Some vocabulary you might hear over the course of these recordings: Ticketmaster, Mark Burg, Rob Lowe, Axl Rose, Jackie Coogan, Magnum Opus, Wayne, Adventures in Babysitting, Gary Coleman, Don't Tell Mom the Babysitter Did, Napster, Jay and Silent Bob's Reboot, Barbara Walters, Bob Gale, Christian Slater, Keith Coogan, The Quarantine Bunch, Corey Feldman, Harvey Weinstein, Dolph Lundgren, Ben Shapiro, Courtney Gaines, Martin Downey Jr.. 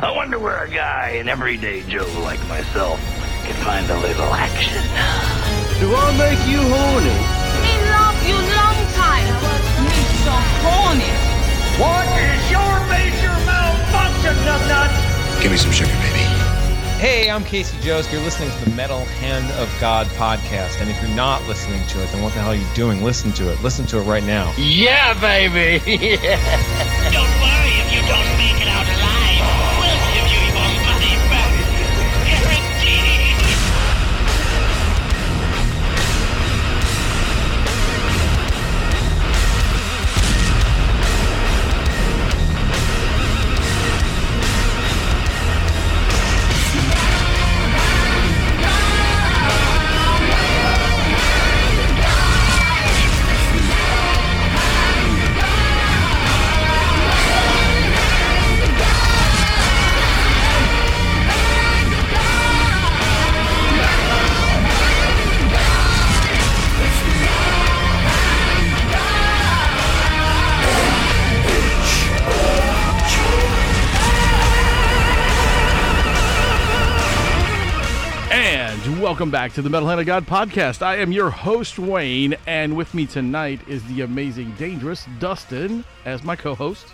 I wonder where a guy, an everyday Joe like myself, can find a little action. Do I make you horny? We love you long time. You're so horny. What is your major malfunction, nuts? Give me some sugar, baby. Hey, I'm Casey Jones. You're listening to the Metal Hand of God podcast. And if you're not listening to it, then what the hell are you doing? Listen to it. Listen to it right now. Yeah, baby. Yeah. Don't worry if you don't make it out alive. We'll give you your money back. Welcome back to the Metal Hand of God podcast. I am your host, Wayne, and with me tonight is the amazing, dangerous Dustin as my co-host.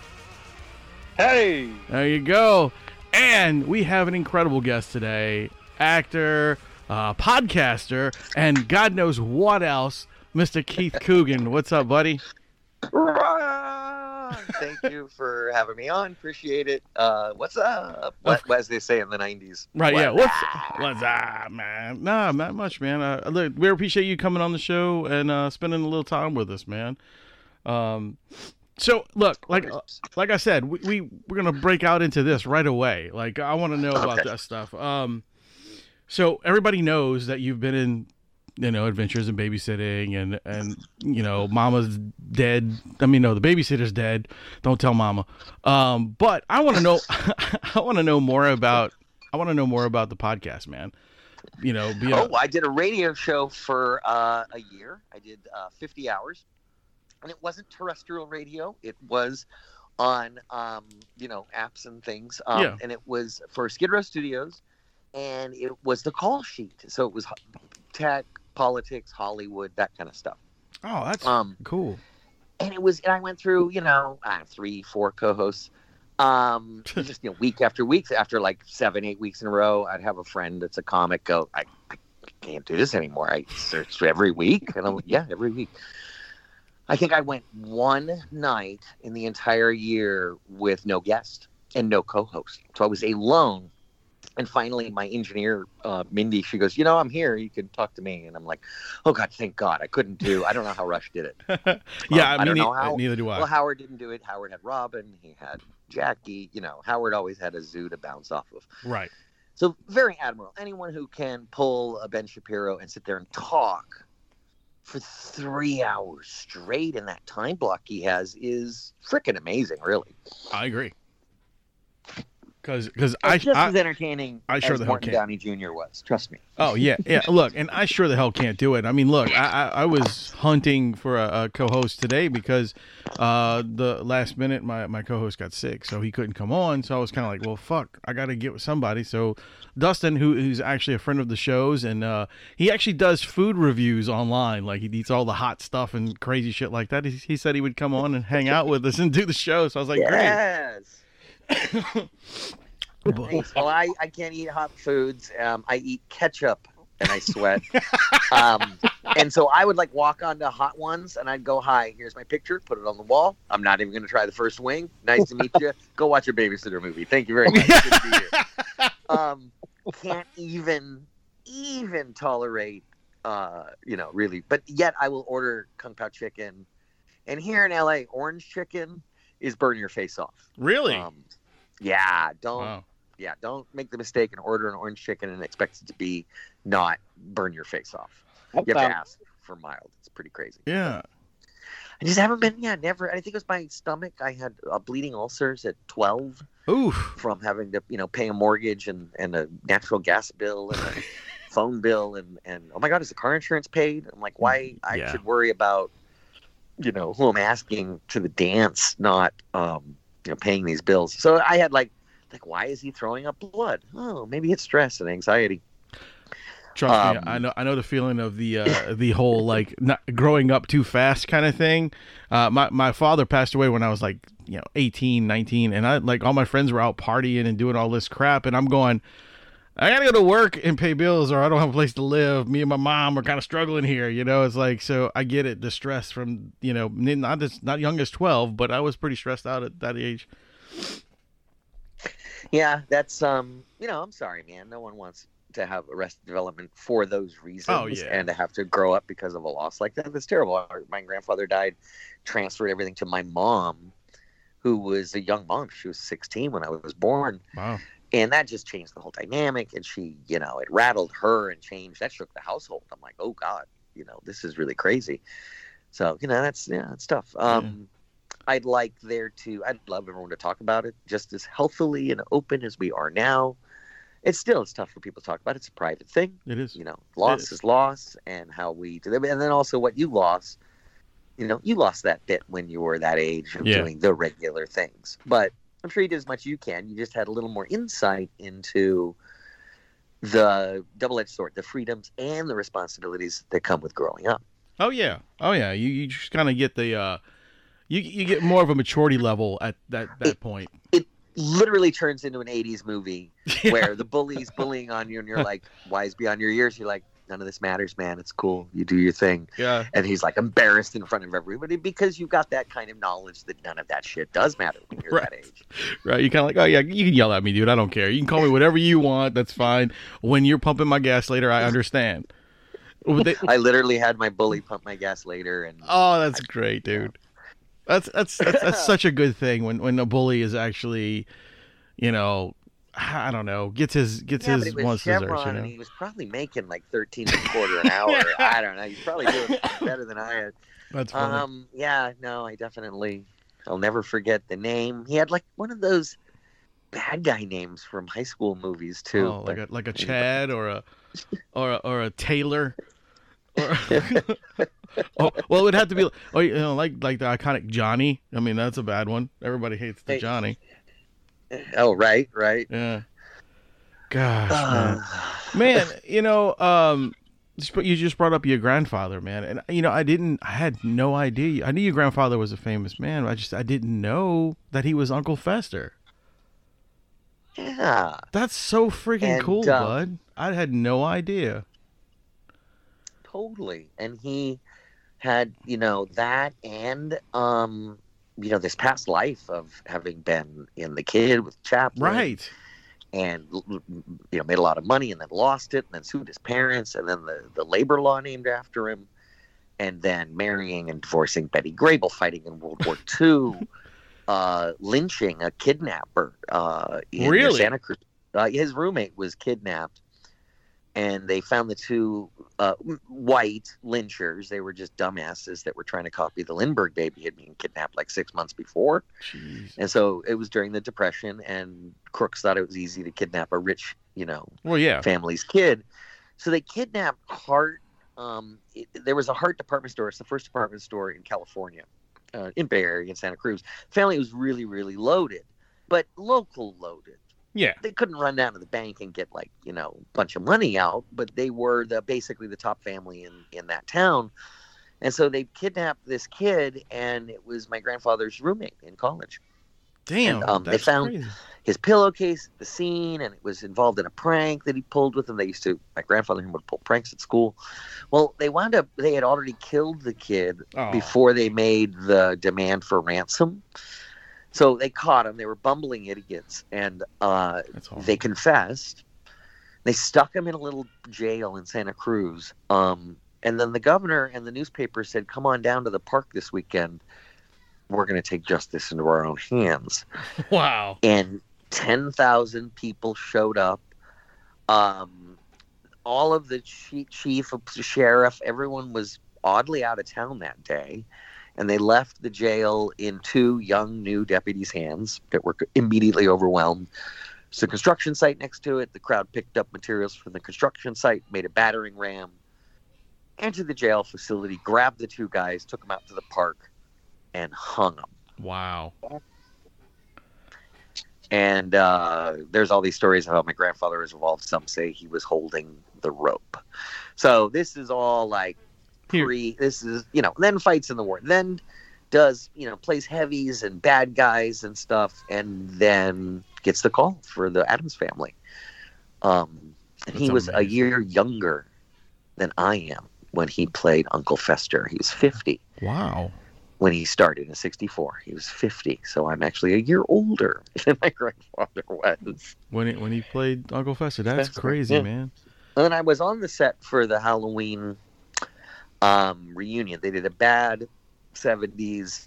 Hey! There you go. And we have an incredible guest today, actor, podcaster, and God knows what else, Mr. Keith Coogan. What's up, buddy? Thank you for having me on. Appreciate it. What's up? What, as they say in the 90s. Right, yeah. What's up, man? Nah, not much, man. Look, we appreciate you coming on the show and spending a little time with us, man. So, look, like I said, we're going to break out into this right away. Like, I want to know about that stuff. So, everybody knows that you've been in, you know, Adventures in Babysitting and you know, Mama's Dead. I mean, no, The Babysitter's Dead. Don't Tell Mama. But I want to know, I want to know more about the podcast, man. You know, I did a radio show for a year. I did 50 hours, and it wasn't terrestrial radio. It was on, you know, apps and things. And it was for Skid Row Studios, and it was the call sheet. So it was tech, politics, Hollywood, that kind of stuff. Oh, that's cool. And it was, and I went through, you know, 3-4 co-hosts, just, you know, week after week. After like 7-8 weeks in a row, I'd have a friend that's a comic go, I can't do this anymore. I searched every week, and I'm like, yeah, every week. I think I went one night in the entire year with no guest and no co-host, so I was alone. And finally, my engineer, Mindy, she goes, you know, I'm here. You can talk to me. And I'm like, oh, God, thank God. I don't know how Rush did it. Yeah, I don't know how. Neither do I. Well, Howard didn't do it. Howard had Robin. He had Jackie. You know, Howard always had a zoo to bounce off of. Right. So very admirable. Anyone who can pull a Ben Shapiro and sit there and talk for 3 hours straight in that time block he has is freaking amazing, really. I agree. Because I as entertaining as Martin Downey Jr. was. Trust me. Oh yeah. Look, and I sure the hell can't do it. I mean, look, I was hunting for a co-host today because the last minute my co-host got sick, so he couldn't come on. So I was kind of like, well, fuck, I got to get with somebody. So Dustin, who's actually a friend of the show's, and he actually does food reviews online. Like he eats all the hot stuff and crazy shit like that. He said he would come on and hang out with us and do the show. So I was like, yes. Great. Well, I can't eat hot foods. I eat ketchup and I sweat. And so I would like walk onto Hot Ones and I'd go, hi, here's my picture, put it on the wall. I'm not even going to try the first wing. Nice to meet you. Go watch a babysitter movie. Thank you very much. Good to be here. Can't even tolerate, you know, really. But yet I will order Kung Pao chicken. And here in L.A., orange chicken is burn your face off. Really? Yeah. Don't make the mistake and order an orange chicken and expect it to be not burn your face off. You have to ask for mild. It's pretty crazy. Yeah. I just haven't been. Yeah, never. I think it was my stomach. I had bleeding ulcers at 12. Oof. From having to, you know, pay a mortgage and a natural gas bill and a phone bill and oh my God, is the car insurance paid? I'm like, why I should worry about, you know, who I'm asking to the dance, not, you know, paying these bills. So I had like Like, why is he throwing up blood? Oh, maybe it's stress and anxiety. Trust me, I know the feeling of the whole like not growing up too fast kind of thing. My father passed away when I was like 18, 19, and I like all my friends were out partying and doing all this crap, and I'm going, I gotta go to work and pay bills, or I don't have a place to live. Me and my mom are kind of struggling here, It's like, so I get it, the stress from not young as 12, but I was pretty stressed out at that age. Yeah, that's I'm sorry, man. No one wants to have arrested development for those reasons. Oh, yeah. And to have to grow up because of a loss like that. That's terrible. My grandfather died, transferred everything to my mom, who was a young mom. She was 16 when I was born. Wow. And that just changed the whole dynamic. And she, it rattled her and changed. That shook the household. I'm like, oh God, this is really crazy. So, that's tough. I'd love everyone to talk about it just as healthily and open as we are now. It's tough for people to talk about. It's a private thing. It is. Loss is loss, and how we do that. And then also what you lost, you lost that bit when you were that age of doing the regular things. But I'm sure you did as much as you can. You just had a little more insight into the double-edged sword, the freedoms and the responsibilities that come with growing up. Oh, yeah. Oh, yeah. You just kind of get the you get more of a maturity level at that point. It literally turns into an 80s movie where the bully's bullying on you and you're like, wise beyond your years. You're like, none of this matters, man. It's cool. You do your thing. Yeah. And he's like embarrassed in front of everybody because you've got that kind of knowledge that none of that shit does matter when you're that age. Right. You're kind of like, oh, yeah, you can yell at me, dude. I don't care. You can call me whatever you want. That's fine. When you're pumping my gas later, I understand. I literally had my bully pump my gas later. And oh, that's great, dude. That's such a good thing when a bully is actually, I don't know, gets his wants and desires. And he was probably making like 13 and a quarter an hour. I don't know. He's probably doing better than I had. That's funny. Yeah. No, I'll never forget the name. He had like one of those bad guy names from high school movies too. Oh, but, like a Chad or a Taylor. Well, it would have to be like the iconic Johnny. I mean, that's a bad one. Everybody hates the Johnny. Oh, right. Yeah. Gosh, man. You just brought up your grandfather, man, and I had no idea. I knew your grandfather was a famous man, but I didn't know that he was Uncle Fester. Yeah, that's so freaking cool, bud. I had no idea. Totally. And he had, that and, this past life of having been in The Kid with Chaplin. Right. And, made a lot of money and then lost it and then sued his parents and then the labor law named after him. And then marrying and divorcing Betty Grable, fighting in World War II, lynching a kidnapper. In Santa Cruz. His roommate was kidnapped. And they found the two white lynchers. They were just dumbasses that were trying to copy the Lindbergh baby who had been kidnapped like 6 months before. Jeez. And so it was during the Depression, and crooks thought it was easy to kidnap a rich, family's kid. So they kidnapped Hart. There was a Hart department store. It's the first department store in California, in Bay Area, in Santa Cruz. Family was really, really loaded, but local loaded. Yeah, they couldn't run down to the bank and get like a bunch of money out, but they were basically the top family in that town, and so they kidnapped this kid, and it was my grandfather's roommate in college. Damn, and, they found crazy. His pillowcase, the scene, and it was involved in a prank that he pulled with him. They used to, my grandfather and him would pull pranks at school. Well, they had already killed the kid before they made the demand for ransom. So they caught him. They were bumbling idiots, and they confessed. They stuck him in a little jail in Santa Cruz. And then the governor and the newspaper said, come on down to the park this weekend. We're going to take justice into our own hands. Wow. And 10,000 people showed up. All of the chief, sheriff, everyone was oddly out of town that day. And they left the jail in two young new deputies' hands that were immediately overwhelmed. It's a construction site next to it. The crowd picked up materials from the construction site, made a battering ram, entered the jail facility, grabbed the two guys, took them out to the park, and hung them. Wow. And there's all these stories about my grandfather is involved. Some say he was holding the rope. So this is all like this is, you know, then fights in the war. Then does, you know, plays heavies and bad guys and stuff. And then gets the call for the Addams Family. And he was a year younger than I am when he played Uncle Fester. He was 50. Wow. When he started in 64, he was 50. So I'm actually a year older than my grandfather was. When he played Uncle Fester, that's crazy, yeah. Man. And I was on the set for the Halloween reunion. They did a bad 70s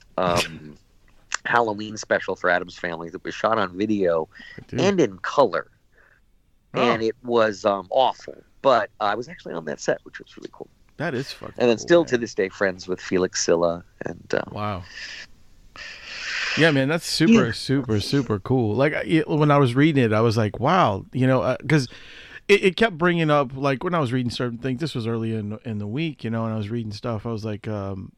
Halloween special for Addams Family that was shot on video and in color. Oh. And it was awful. But I was actually on that set, which was really cool. That is fucking cool. And then still to this day, friends with Felix Silla. And, wow. Yeah, man, that's super cool. Like, when I was reading it, I was like, wow. You know, because it kept bringing up, like, when I was reading certain things, this was early in the week, you know, and I was reading stuff. I was like, and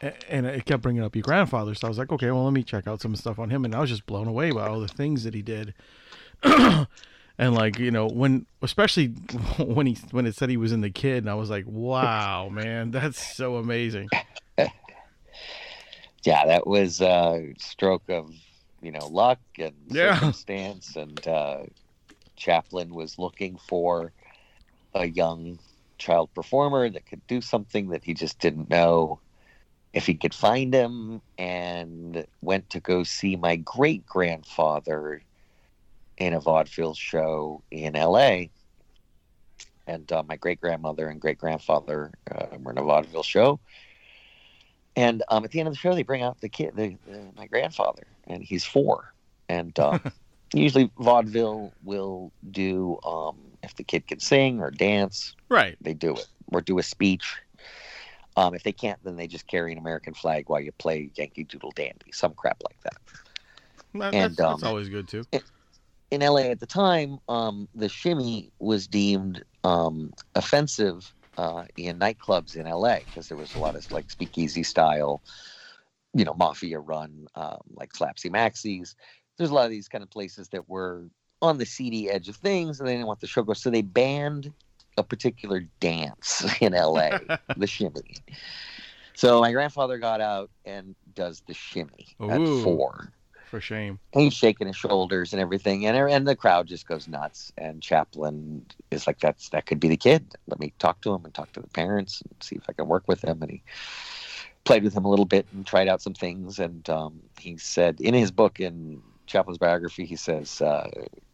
it kept bringing up your grandfather. So I was like, okay, well, let me check out some stuff on him. And I was just blown away by all the things that he did. And like, you know, especially when it said he was in The Kid, and I was like, wow, man, that's so amazing. Yeah, that was a stroke of, you know, luck and circumstance. And Chaplin was looking for a young child performer that could do something that he just didn't know if he could find him, and went to go see my great grandfather in a vaudeville show in LA. And my great grandmother and great grandfather were in a vaudeville show. And at the end of the show, they bring out my grandfather, and he's 4. And usually vaudeville will do, if the kid can sing or dance, right, they do it, or do a speech. If they can't, then they just carry an American flag while you play Yankee Doodle Dandy, some crap like that. Well, that's always good too. In LA at the time, the shimmy was deemed offensive in nightclubs in LA, because there was a lot of like speakeasy style, you know, mafia run, like Flapsy Maxie's. There's a lot of these kind of places that were on the seedy edge of things, and they didn't want the show to go, so they banned a particular dance in LA, the shimmy. So my grandfather got out and does the shimmy at 4. For shame. And he's shaking his shoulders and everything, and the crowd just goes nuts. And Chaplin is like, that could be the kid. Let me talk to him and talk to the parents and see if I can work with him. And he played with him a little bit and tried out some things. And he said in his book, in Chaplin's biography, he says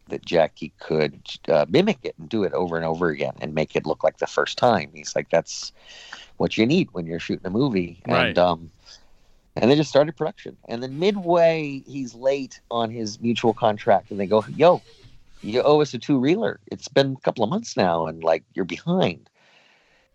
that Jackie could mimic it and do it over and over again and make it look like the first time. He's like, that's what you need when you're shooting a movie. Right. And they just started production. And then midway, he's late on his mutual contract. And they go, yo, you owe us a 2-reeler. It's been a couple of months now, and, like, you're behind.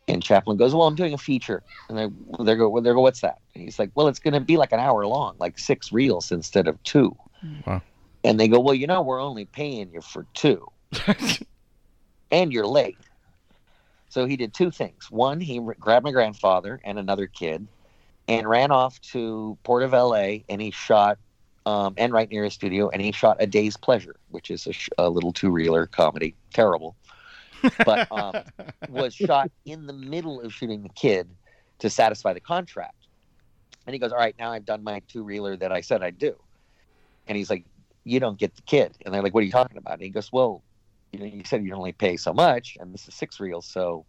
And Chaplin goes, well, I'm doing a feature. And they go, what's that? And he's like, well, it's going to be like an hour long, like 6 reels instead of 2. Wow. And they go, well, you know, we're only paying you for 2. And you're late. So he did 2 things. One, he grabbed my grandfather and another kid, and ran off to Port of LA, and he shot, and right near his studio, and he shot A Day's Pleasure, which is a little 2-reeler comedy, terrible, but was shot in the middle of shooting The Kid to satisfy the contract. And he goes, all right, now I've done my 2-reeler that I said I'd do. And he's like, you don't get The Kid. And they're like, what are you talking about? And he goes, well, you know, you said you'd only pay so much, and this is 6 reels, so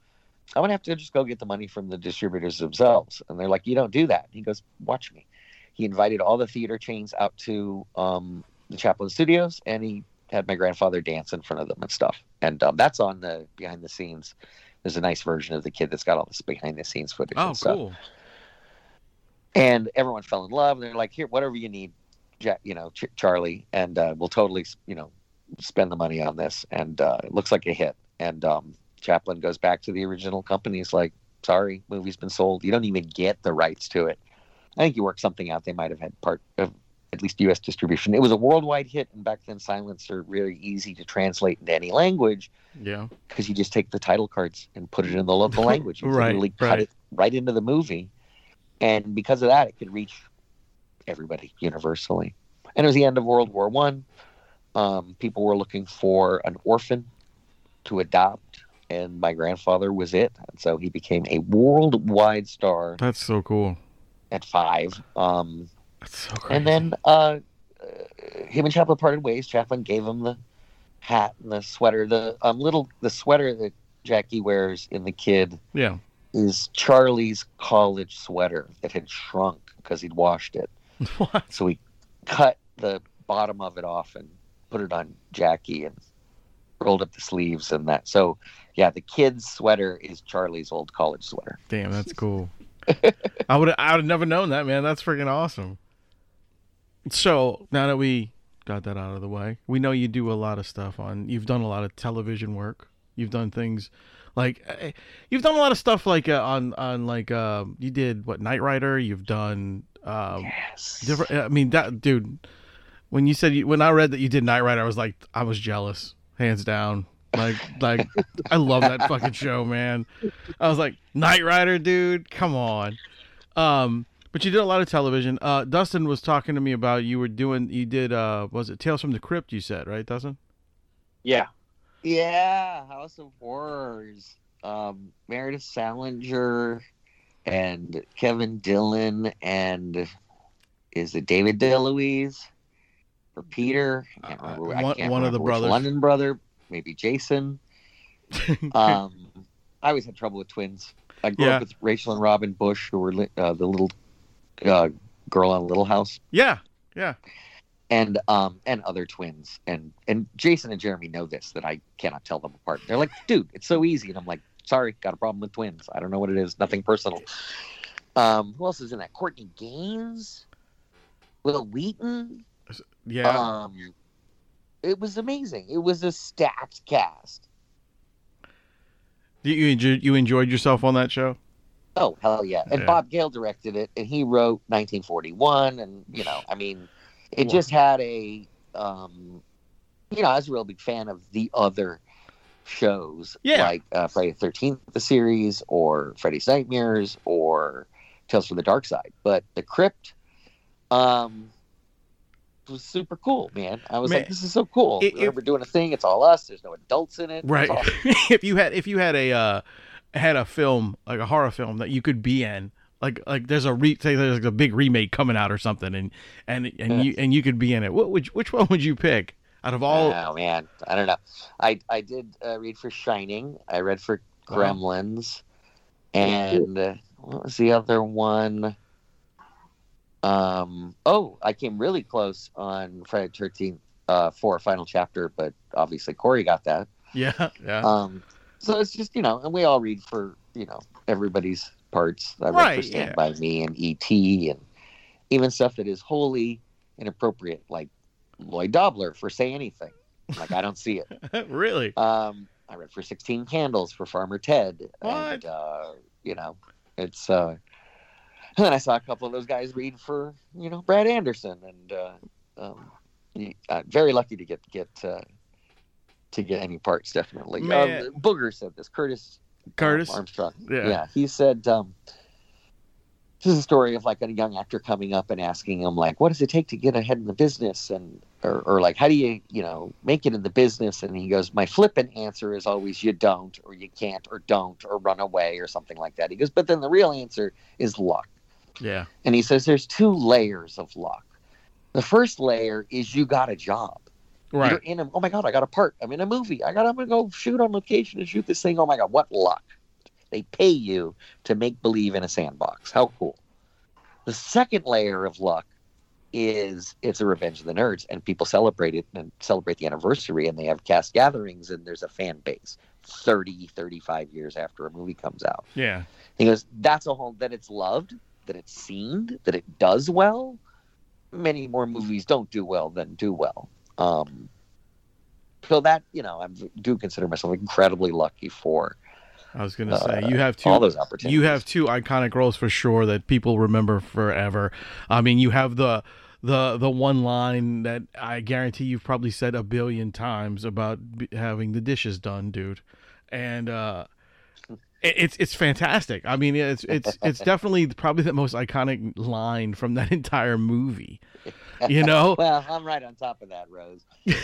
I'm going to have to just go get the money from the distributors themselves. And they're like, you don't do that. And he goes, watch me. He invited all the theater chains out to the Chaplin Studios, and he had my grandfather dance in front of them and stuff. And that's on the behind the scenes. There's a nice version of The Kid that's got all this behind the scenes footage. Oh, and stuff. Cool. And everyone fell in love. And they're like, here, whatever you need, Jack, you know, Charlie, and we'll totally, you know, spend the money on this. And it looks like a hit. And, Chaplin goes back to the original companies like, sorry, movie's been sold. You don't even get the rights to it. I think you worked something out. They might have had part of at least U.S. distribution. It was a worldwide hit, and back then silents are really easy to translate into any language. Yeah, because you just take the title cards and put it in the local language. You really cut it right into the movie, and because of that, it could reach everybody universally. And it was the end of World War I. People were looking for an orphan to adopt, and my grandfather was it. And so he became a worldwide star. That's so cool. At 5. That's so crazy. And then him and Chaplin parted ways. Chaplin gave him the hat and the sweater. The sweater that Jackie wears in The Kid is Charlie's college sweater that had shrunk because he'd washed it. What? So he cut the bottom of it off and put it on Jackie and rolled up the sleeves and that. So, yeah, The Kid's sweater is Charlie's old college sweater. Damn, that's cool. I would have never known that, man. That's freaking awesome. So now that we got that out of the way, we know you do a lot of stuff you've done a lot of television work. You've done things like, you've done a lot of stuff like you did what, Knight Rider? You've done, yes. Different. I mean, that dude, when you said, when I read that you did Knight Rider, I was like, I was jealous, hands down. Like I love that fucking show, man. I was like, Knight Rider, dude, come on. But you did a lot of television. Dustin was talking to me about you did Tales from the Crypt, you said, right, Dustin? Yeah. Yeah, House of Horrors. Meredith Salinger and Kevin Dillon and is it David DeLuise or Peter? I can't remember. One of the brothers. London brother, maybe Jason. I always had trouble with twins. I grew up with Rachel and Robin Bush, who were the little... girl on Little House. Yeah. And other twins. And Jason and Jeremy know this, that I cannot tell them apart. They're like, dude, it's so easy. And I'm like, sorry, got a problem with twins. I don't know what it is. Nothing personal. Who else is in that? Courtney Gaines? Will Wheaton? Yeah. It was amazing. It was a stacked cast. You enjoyed yourself on that show? Oh, hell yeah. And Bob Gale directed it, and he wrote 1941, and, you know, I mean, it just had a, you know, I was a real big fan of the other shows, like Friday the 13th, the series, or Freddy's Nightmares, or Tales from the Dark Side. But The Crypt was super cool, man. I was like, this is so cool. We're doing a thing. It's all us. There's no adults in it. Right. Awesome. If you had a film, like a horror film that you could be in, like there's a big remake coming out or something, and you could be in it. Which one would you pick out of all? Oh man, I don't know. I did read for Shining. I read for Gremlins, and what was the other one? I came really close on Friday the 13th for a final chapter, but obviously Corey got that. Yeah. So it's just, you know, and we all read for, you know, everybody's parts. I read for Stand By Me and E.T. and even stuff that is wholly inappropriate, like Lloyd Dobler for Say Anything. Like, I don't see it. Really? I read for 16 Candles for Farmer Ted. What? And, you know, it's... and then I saw a couple of those guys read for, you know, Brad Anderson. And very lucky to get any parts, definitely. Booger said this. Curtis Armstrong. Yeah. He said, this is a story of like a young actor coming up and asking him, like, what does it take to get ahead in the business? And, or like, how do you, you know, make it in the business? And he goes, my flippant answer is always you don't, or you can't, or don't, or run away, or something like that. He goes, but then the real answer is luck. Yeah. And he says, there's 2 layers of luck. The first layer is you got a job. Right. You're in oh my God, I got a part. I'm in a movie. I'm going to go shoot on location and shoot this thing. Oh my God, what luck. They pay you to make believe in a sandbox. How cool. The second layer of luck is it's a Revenge of the Nerds, and people celebrate it and celebrate the anniversary, and they have cast gatherings, and there's a fan base 30, 35 years after a movie comes out. Yeah. He goes, that's a whole, that it's loved, that it's seen, that it does well. Many more movies don't do well than do well. So that, you know, I do consider myself incredibly lucky for. I was going to say you have all those opportunities. You have 2 iconic roles for sure that people remember forever. I mean, you have the one line that I guarantee you've probably said a billion times about having the dishes done, dude, and it's fantastic. I mean, it's definitely probably the most iconic line from that entire movie. you know? Well, I'm right on top of that, Rose.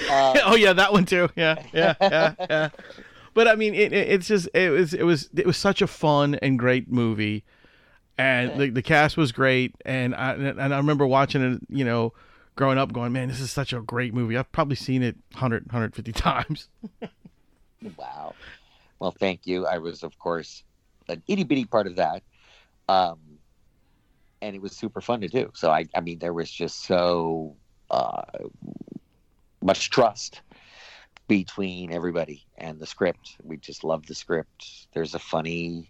Oh yeah, that one too. Yeah. But I mean, it was such a fun and great movie, and the cast was great, and I remember watching it, you know, growing up, going, man, this is such a great movie. I've probably seen it 100, 150 times. Wow. Well, thank you. I was, of course, an itty bitty part of that. And it was super fun to do. So, I mean, there was just so much trust between everybody and the script. We just loved the script. There's a funny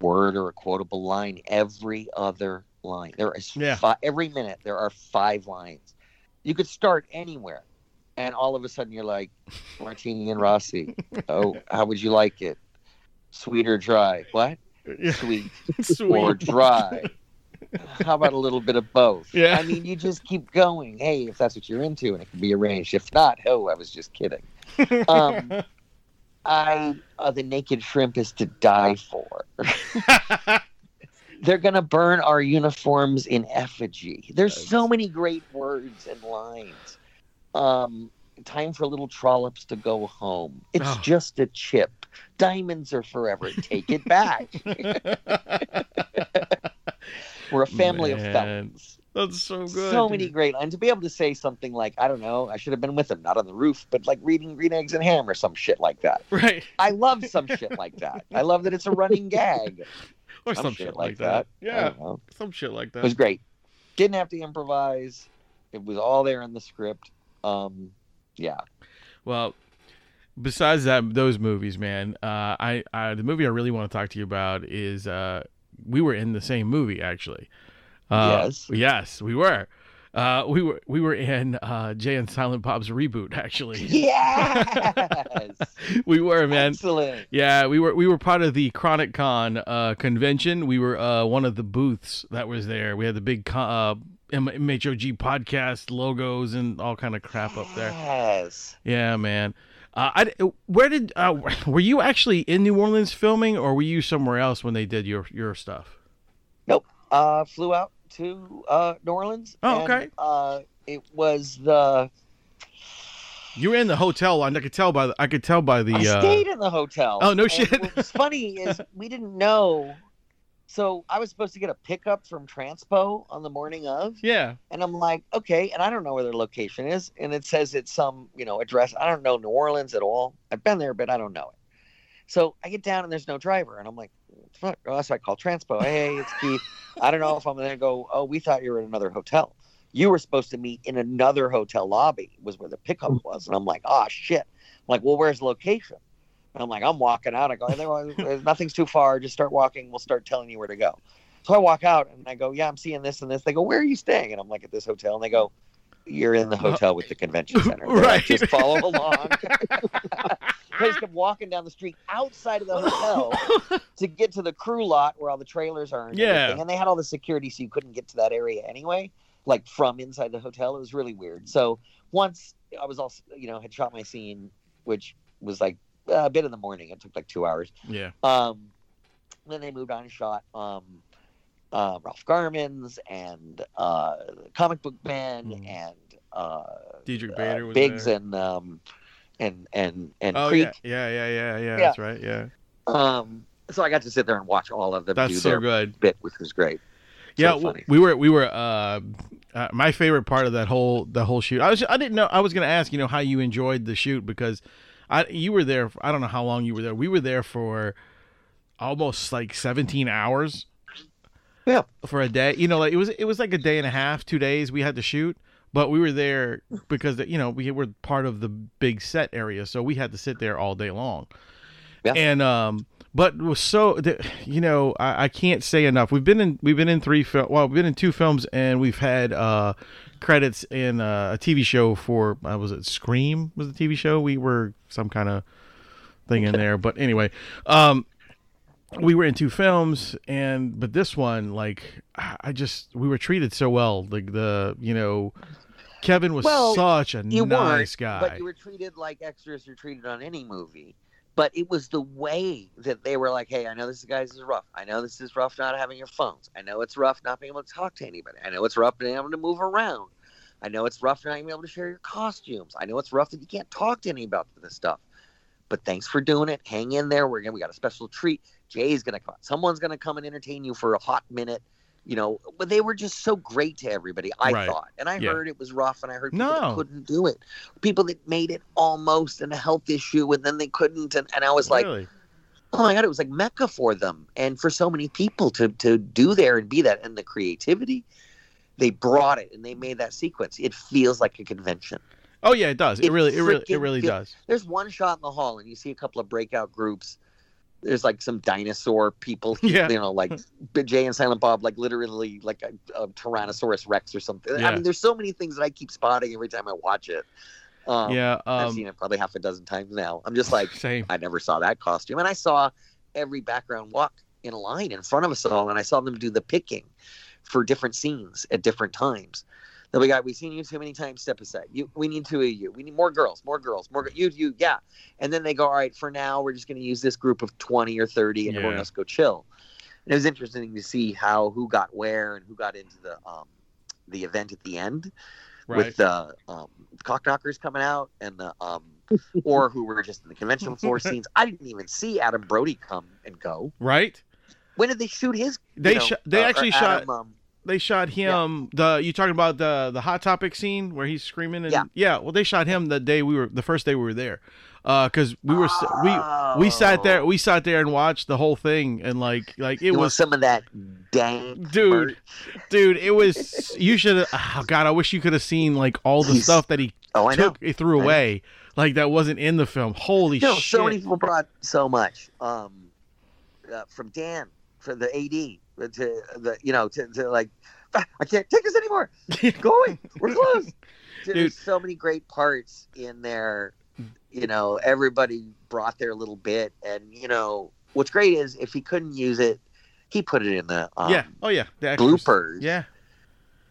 word or a quotable line every other line. There is every minute there are 5 lines. You could start anywhere, and all of a sudden you're like, Martini and Rossi. Oh, how would you like it? Sweet or dry? What? Yeah. Sweet or dry? How about a little bit of both? Yeah. I mean, you just keep going. Hey, if that's what you're into, and it can be arranged. If not, oh, I was just kidding. The naked shrimp is to die for. They're going to burn our uniforms in effigy. There's so many great words and lines. Time for little trollops to go home. It's just a chip. Diamonds are forever. Take it back. We're a family of felons. That's so good. So many great lines. To be able to say something like, I don't know, I should have been with him, not on the roof, but like reading Green Eggs and Ham or some shit like that. Right. I love some shit like that. I love that it's a running gag. Or some shit like that. Yeah. Some shit like that. It was great. Didn't have to improvise. It was all there in the script. Yeah. Well, besides that, those movies, man, the movie I really want to talk to you about is we were in the same movie, actually. Yes, we were. We were in Jay and Silent Bob's Reboot, actually. Yes. We were, man. Excellent. Yeah, we were part of the Chronic Con convention. We were one of the booths that was there. We had the big MHOG podcast logos and all kind of crap up there. Yes. Yeah, man. Were you actually in New Orleans filming, or were you somewhere else when they did your stuff? Nope. Flew out to New Orleans. Oh, okay. And, it was the. You were in the hotel, and I could tell by the. I stayed in the hotel. Oh no shit! What was funny is we didn't know. So I was supposed to get a pickup from Transpo on the morning of. Yeah. And I'm like, okay. And I don't know where their location is. And it says it's some, address. I don't know New Orleans at all. I've been there, but I don't know it. So I get down and there's no driver. And I'm like, fuck. Oh, so I call Transpo. Hey, it's Keith. I don't know if I'm going to go. Oh, we thought you were at another hotel. You were supposed to meet in another hotel lobby was where the pickup was. And I'm like, oh, shit. I'm like, well, where's the location? And I'm like, I'm walking out. I go, nothing's too far. Just start walking. We'll start telling you where to go. So I walk out and I go, yeah, I'm seeing this and this. They go, where are you staying? And I'm like, at this hotel. And they go, you're in the hotel with the convention center. Right. Like, just follow along. I just kept walking down the street outside of the hotel to get to the crew lot where all the trailers are. And they had all the security, so you couldn't get to that area anyway, like from inside the hotel. It was really weird. So once I was also, had shot my scene, which was like, a bit in the morning. It took like 2 hours. Yeah. Then they moved on and shot Ralph Garman's and Comic Book Man and Diedrich Bader was Biggs there. and Creek. Yeah. That's right. Yeah. So I got to sit there and watch all of them. That's do so their good. Bit, which was great. Yeah, so we were. My favorite part of the whole shoot. I didn't know. I was going to ask how you enjoyed the shoot because. You were there. I don't know how long you were there. We were there for almost like 17 hours. Yeah, for a day. It was like a day and a half, 2 days. We had to shoot, but we were there because we were part of the big set area, so we had to sit there all day long. Yeah. And but it was so I can't say enough. We've been in 3 films. Well, we've been in 2 films, and we've had credits in a TV show for was it Scream was the TV show? We were some kind of thing in there, but anyway, we were in 2 films, but this one, like, we were treated so well. Like Kevin was such a nice guy. But you were treated like extras you're treated on any movie. But it was the way that they were like, hey, I know this is rough. I know this is rough not having your phones. I know it's rough not being able to talk to anybody. I know it's rough not being able to move around. I know it's rough not being able to share your costumes. I know it's rough that you can't talk to anybody about this stuff. But thanks for doing it. Hang in there. We got a special treat. Jay's going to come. Someone's going to come and entertain you for a hot minute. You know, but they were just so great to everybody, I thought. And I heard it was rough, and I heard people that couldn't do it. People that made it almost in a health issue, and then they couldn't. And I was like, oh, my God, it was like Mecca for them. And for so many people to do there and be that. And the creativity, they brought it, and they made that sequence. It feels like a convention. Oh, yeah, it does. It really does. There's one shot in the hall, and you see a couple of breakout groups. There's like some dinosaur people, you know, like Jay and Silent Bob, like literally like a Tyrannosaurus Rex or something. Yeah. I mean, there's so many things that I keep spotting every time I watch it. I've seen it probably half a dozen times now. I'm just like, same. I never saw that costume. And I saw every background walk in a line in front of us all. And I saw them do the picking for different scenes at different times. Then we've seen you too many times, step aside. We need two of you. We need more girls. You. And then they go, all right, for now, we're just going to use this group of 20 or 30 and everyone else go chill. And it was interesting to see who got where and who got into the event at the end with the cock knockers coming out and the, or who were just in the convention floor scenes. I didn't even see Adam Brody come and go. Right. When did they shoot his? They shot him. You talking about the Hot Topic scene where he's screaming? And, well, they shot him the first day we were there, because we sat there. We sat there and watched the whole thing, and like it you was some of that dank dude. It was you should. Oh God, I wish you could have seen like all the stuff that he threw away, like that wasn't in the film. Holy shit! So many people brought so much. From Dan for the AD. I can't take this anymore. Keep going. We're closed. There's so many great parts in there. You know, everybody brought their little bit, and you know what's great is if he couldn't use it, he put it in the bloopers. Yeah,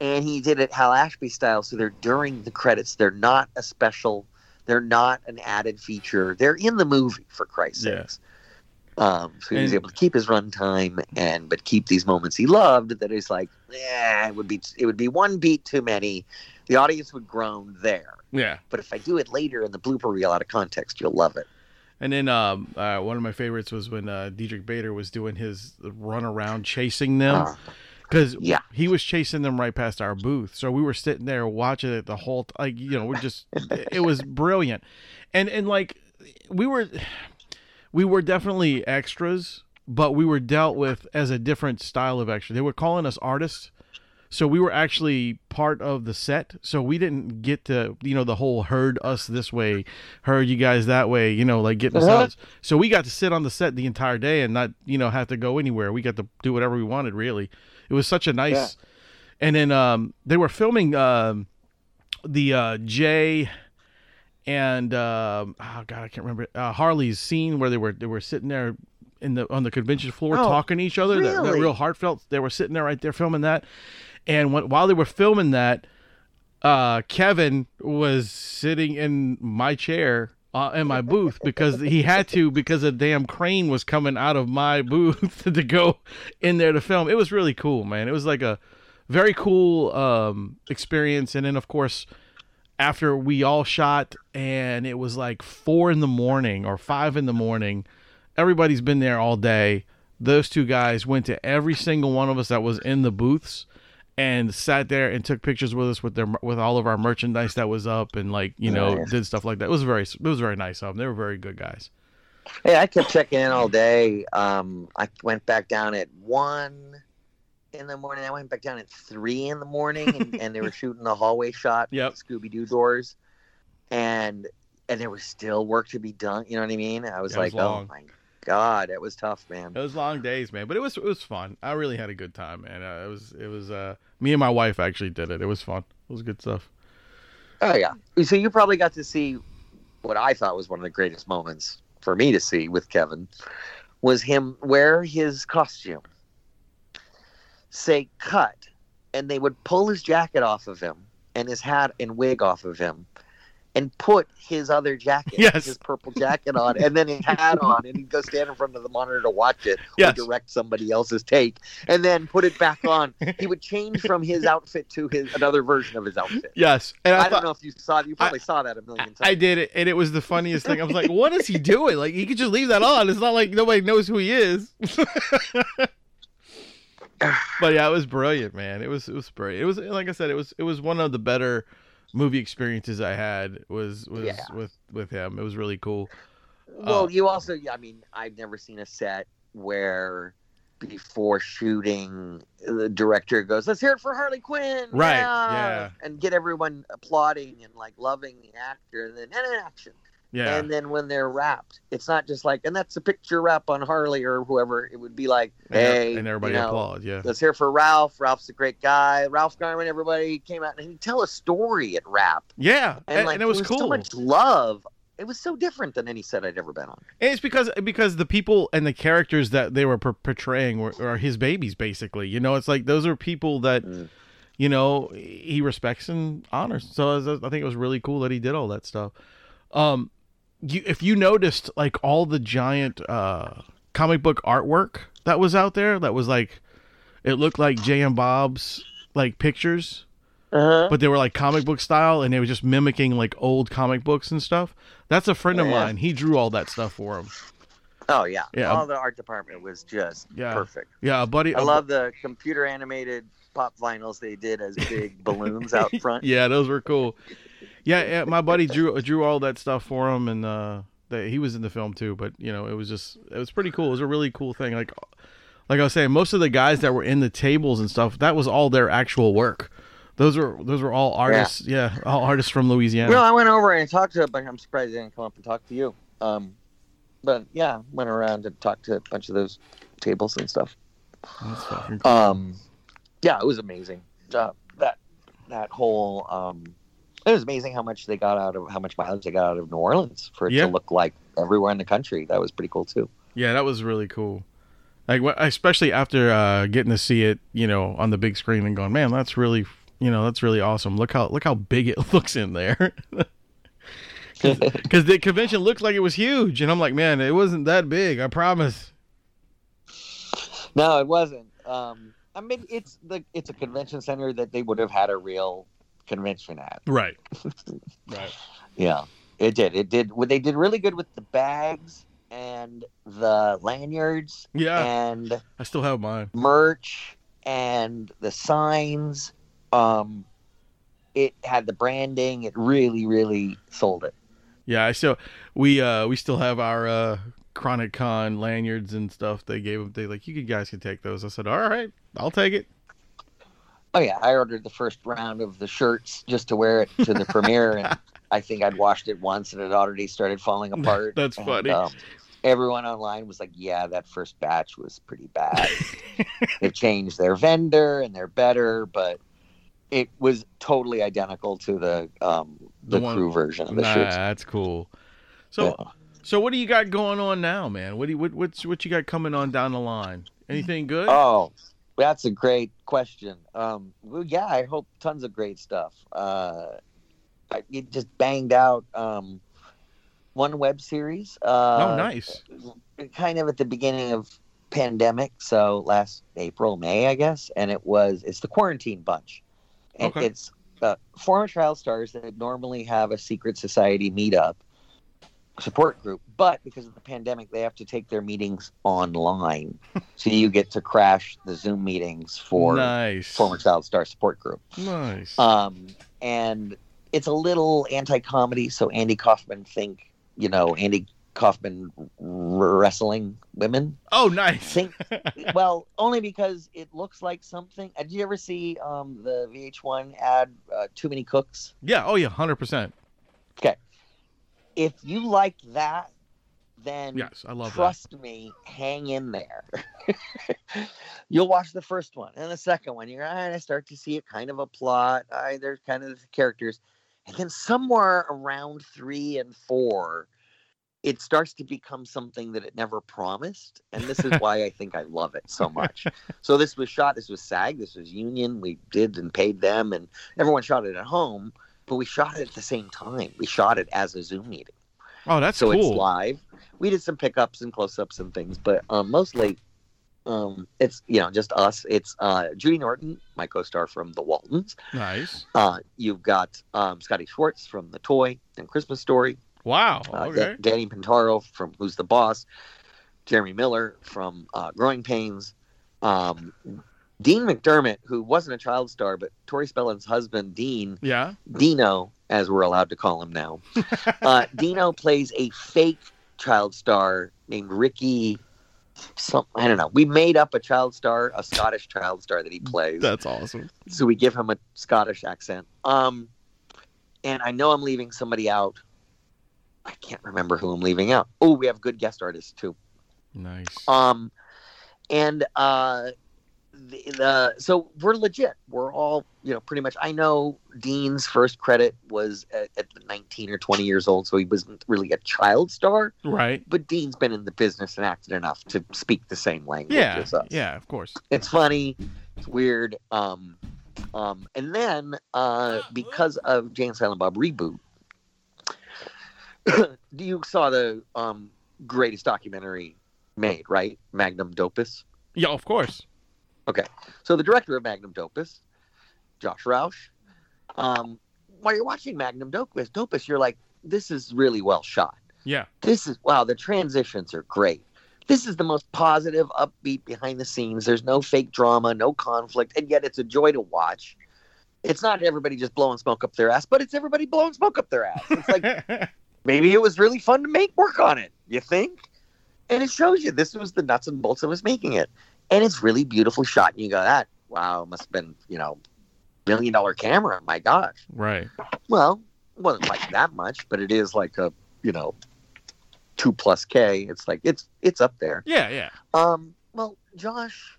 and he did it Hal Ashby style. So they're during the credits. They're not a special. They're not an added feature. They're in the movie for Christ's sakes. So he was able to keep his runtime but keep these moments he loved. That is like, it would be one beat too many. The audience would groan there. Yeah. But if I do it later in the blooper reel out of context, you'll love it. And then one of my favorites was when Diedrich Bader was doing his run around chasing them. Because he was chasing them right past our booth. So we were sitting there watching it the whole time. Like, you know, it was brilliant. And like, we were definitely extras, but we were dealt with as a different style of extra. They were calling us artists, so we were actually part of the set. So we didn't get to, you know, the whole heard us this way, heard you guys that way, you know, like getting us out. So we got to sit on the set the entire day and not, you know, have to go anywhere. We got to do whatever we wanted, really. It was such a nice... Yeah. And then they were filming the Jay... And I can't remember Harley's scene where they were sitting there on the convention floor talking to each other. Really? That real heartfelt. They were sitting there right there filming that. And while they were filming that, Kevin was sitting in my chair in my booth because he had to because a damn crane was coming out of my booth to go in there to film. It was really cool, man. It was like a very cool experience. And then of course. After we all shot and it was like 4 a.m. or 5 a.m, everybody's been there all day. Those two guys went to every single one of us that was in the booths and sat there and took pictures with us with all of our merchandise that was up and like, you know, did stuff like that. It was very nice of them. They were very good guys. Hey, I kept checking in all day. I went back down at 1 a.m. I went back down at 3 a.m, and they were shooting the hallway shot with Scooby-Doo doors, and there was still work to be done. You know what I mean? I was like, oh my God, it was tough, man. It was long days, man, but it was fun. I really had a good time, man. It was me and my wife actually did it. It was fun. It was good stuff. Oh yeah. So you probably got to see what I thought was one of the greatest moments for me to see with Kevin was him wear his costume. Say cut, and they would pull his jacket off of him and his hat and wig off of him and put his other jacket, his purple jacket on, and then his hat on, and he'd go stand in front of the monitor to watch it or direct somebody else's take, and then put it back on. He would change from his outfit to his another version of his outfit. Yes. And I don't know if you saw it. You probably saw that a million times. I did it, and it was the funniest thing. I was like, what is he doing? Like, he could just leave that on. It's not like nobody knows who he is. But yeah, it was brilliant, man. It was brilliant. It was, like I said, it was one of the better movie experiences I had with him. It was really cool. Well, you also, I mean, I've never seen a set where before shooting, the director goes, "Let's hear it for Harley Quinn," right? Yeah, and get everyone applauding and like loving the actor, and then an action. Yeah, and then when they're wrapped, it's not just like, and that's a picture wrap on Harley or whoever. It would be like, hey, and everybody applauds. Yeah, let's hear for Ralph. Ralph's a great guy. Ralph Garman. Everybody came out and he'd tell a story at wrap. Yeah, and it was cool. So much love. It was so different than any set I'd ever been on. And it's because the people and the characters that they were portraying were his babies, basically. You know, it's like those are people that, you know, he respects and honors. So I think it was really cool that he did all that stuff. If you noticed, like, all the giant comic book artwork that was out there, that was like, it looked like Jay and Bob's like pictures, but they were like comic book style, and they were just mimicking like old comic books and stuff. That's a friend of mine. He drew all that stuff for him. Oh yeah, all the art department was just perfect. Yeah, buddy. I love the computer animated pop vinyls they did as big balloons out front. Yeah, those were cool. Yeah, my buddy drew all that stuff for him, and he was in the film too. But you know, it was pretty cool. It was a really cool thing. Like I was saying, most of the guys that were in the tables and stuff, that was all their actual work. Those were all artists. Yeah, all artists from Louisiana. Well, I went over and talked to, but I'm surprised they didn't come up and talk to you. But yeah, went around and talked to a bunch of those tables and stuff. That's fucking cool. Yeah, it was amazing. That whole. It was amazing how much mileage they got out of New Orleans for it to look like everywhere in the country. That was pretty cool too. Yeah, that was really cool. Like, especially after getting to see it, you know, on the big screen and going, man, that's really awesome. Look how big it looks in there. Because the convention looked like it was huge, and I'm like, man, it wasn't that big. I promise. No, it wasn't. I mean, it's a convention center that they would have had a real convention at. Right. Yeah, it did. They did really good with the bags and the lanyards. Yeah, and I still have mine. Merch and the signs. It had the branding. It really, really sold it. Yeah, so we still have our Chronic Con lanyards and stuff. They gave them. They like, you guys can take those. I said, all right, I'll take it. Oh yeah, I ordered the first round of the shirts just to wear it to the premiere, and I think I'd washed it once, and it already started falling apart. That's funny. Everyone online was like, "Yeah, that first batch was pretty bad. They've changed their vendor, and they're better, but it was totally identical to the crew version of the shirts." That's cool. So, So what do you got going on now, man? What you got coming on down the line? Anything good? Oh. That's a great question. I hope tons of great stuff. It just banged out one web series. Oh, nice. Kind of at the beginning of pandemic, so last April, May, I guess, and it's the Quarantine Bunch. And it's former child stars that normally have a secret society meetup support group, but because of the pandemic they have to take their meetings online, so you get to crash the Zoom meetings for former child star support group. Nice. And it's a little anti-comedy, so Andy Kaufman wrestling women. Oh, nice. Well, only because it looks like something. Did you ever see the VH1 ad, Too Many Cooks? Yeah. Oh yeah, 100%. Okay. If you like that, then trust me, hang in there. You'll watch the first one and the second one. You're I start to see it kind of a plot. There's kind of the characters. And then somewhere around 3 and 4, it starts to become something that it never promised. And this is why I think I love it so much. So this was SAG, this was Union. We did and paid them, and everyone shot it at home. but we shot it at the same time. We shot it as a Zoom meeting. Oh, that's cool. So it's live. We did some pickups and close-ups and things, but mostly it's, you know, just us. It's Judy Norton, my co-star from The Waltons. Nice. You've got Scotty Schwartz from The Toy and Christmas Story. Wow. Okay. Danny Pintaro from Who's the Boss. Jeremy Miller from Growing Pains. Dean McDermott, who wasn't a child star, but Tori Spelling's husband, Dean. Yeah. Dino, as we're allowed to call him now. Dino plays a fake child star named Ricky. I don't know. We made up a child star, a Scottish child star that he plays. That's awesome. So we give him a Scottish accent. And I know I'm leaving somebody out. I can't remember who I'm leaving out. Oh, we have good guest artists too. Nice. And so we're legit. We're all, you know, pretty much. I know Dean's first credit was at 19 or 20 years old, so he wasn't really a child star. Right. But Dean's been in the business and acted enough to speak the same language as us. Yeah, of course. It's funny. It's weird. And then because of Jay and Silent Bob Reboot, you saw the greatest documentary made, right? Magnum Opus. Yeah, of course. Okay. So the director of Magnum Opus, Josh Rausch, while you're watching Magnum Opus, you're like, this is really well shot. Yeah. This is, wow, the transitions are great. This is the most positive, upbeat behind the scenes. There's no fake drama, no conflict, and yet it's a joy to watch. It's not everybody just blowing smoke up their ass, but it's everybody blowing smoke up their ass. It's like, maybe it was really fun to make work on it, you think? And it shows you this was the nuts and bolts of us making it. And it's really beautiful shot. And you go, that, wow, must have been, you know, $1 million camera. My gosh. Right. Well, it wasn't like that much, but it is like a, you know, 2+ K. It's like, it's up there. Yeah, yeah. Well, Josh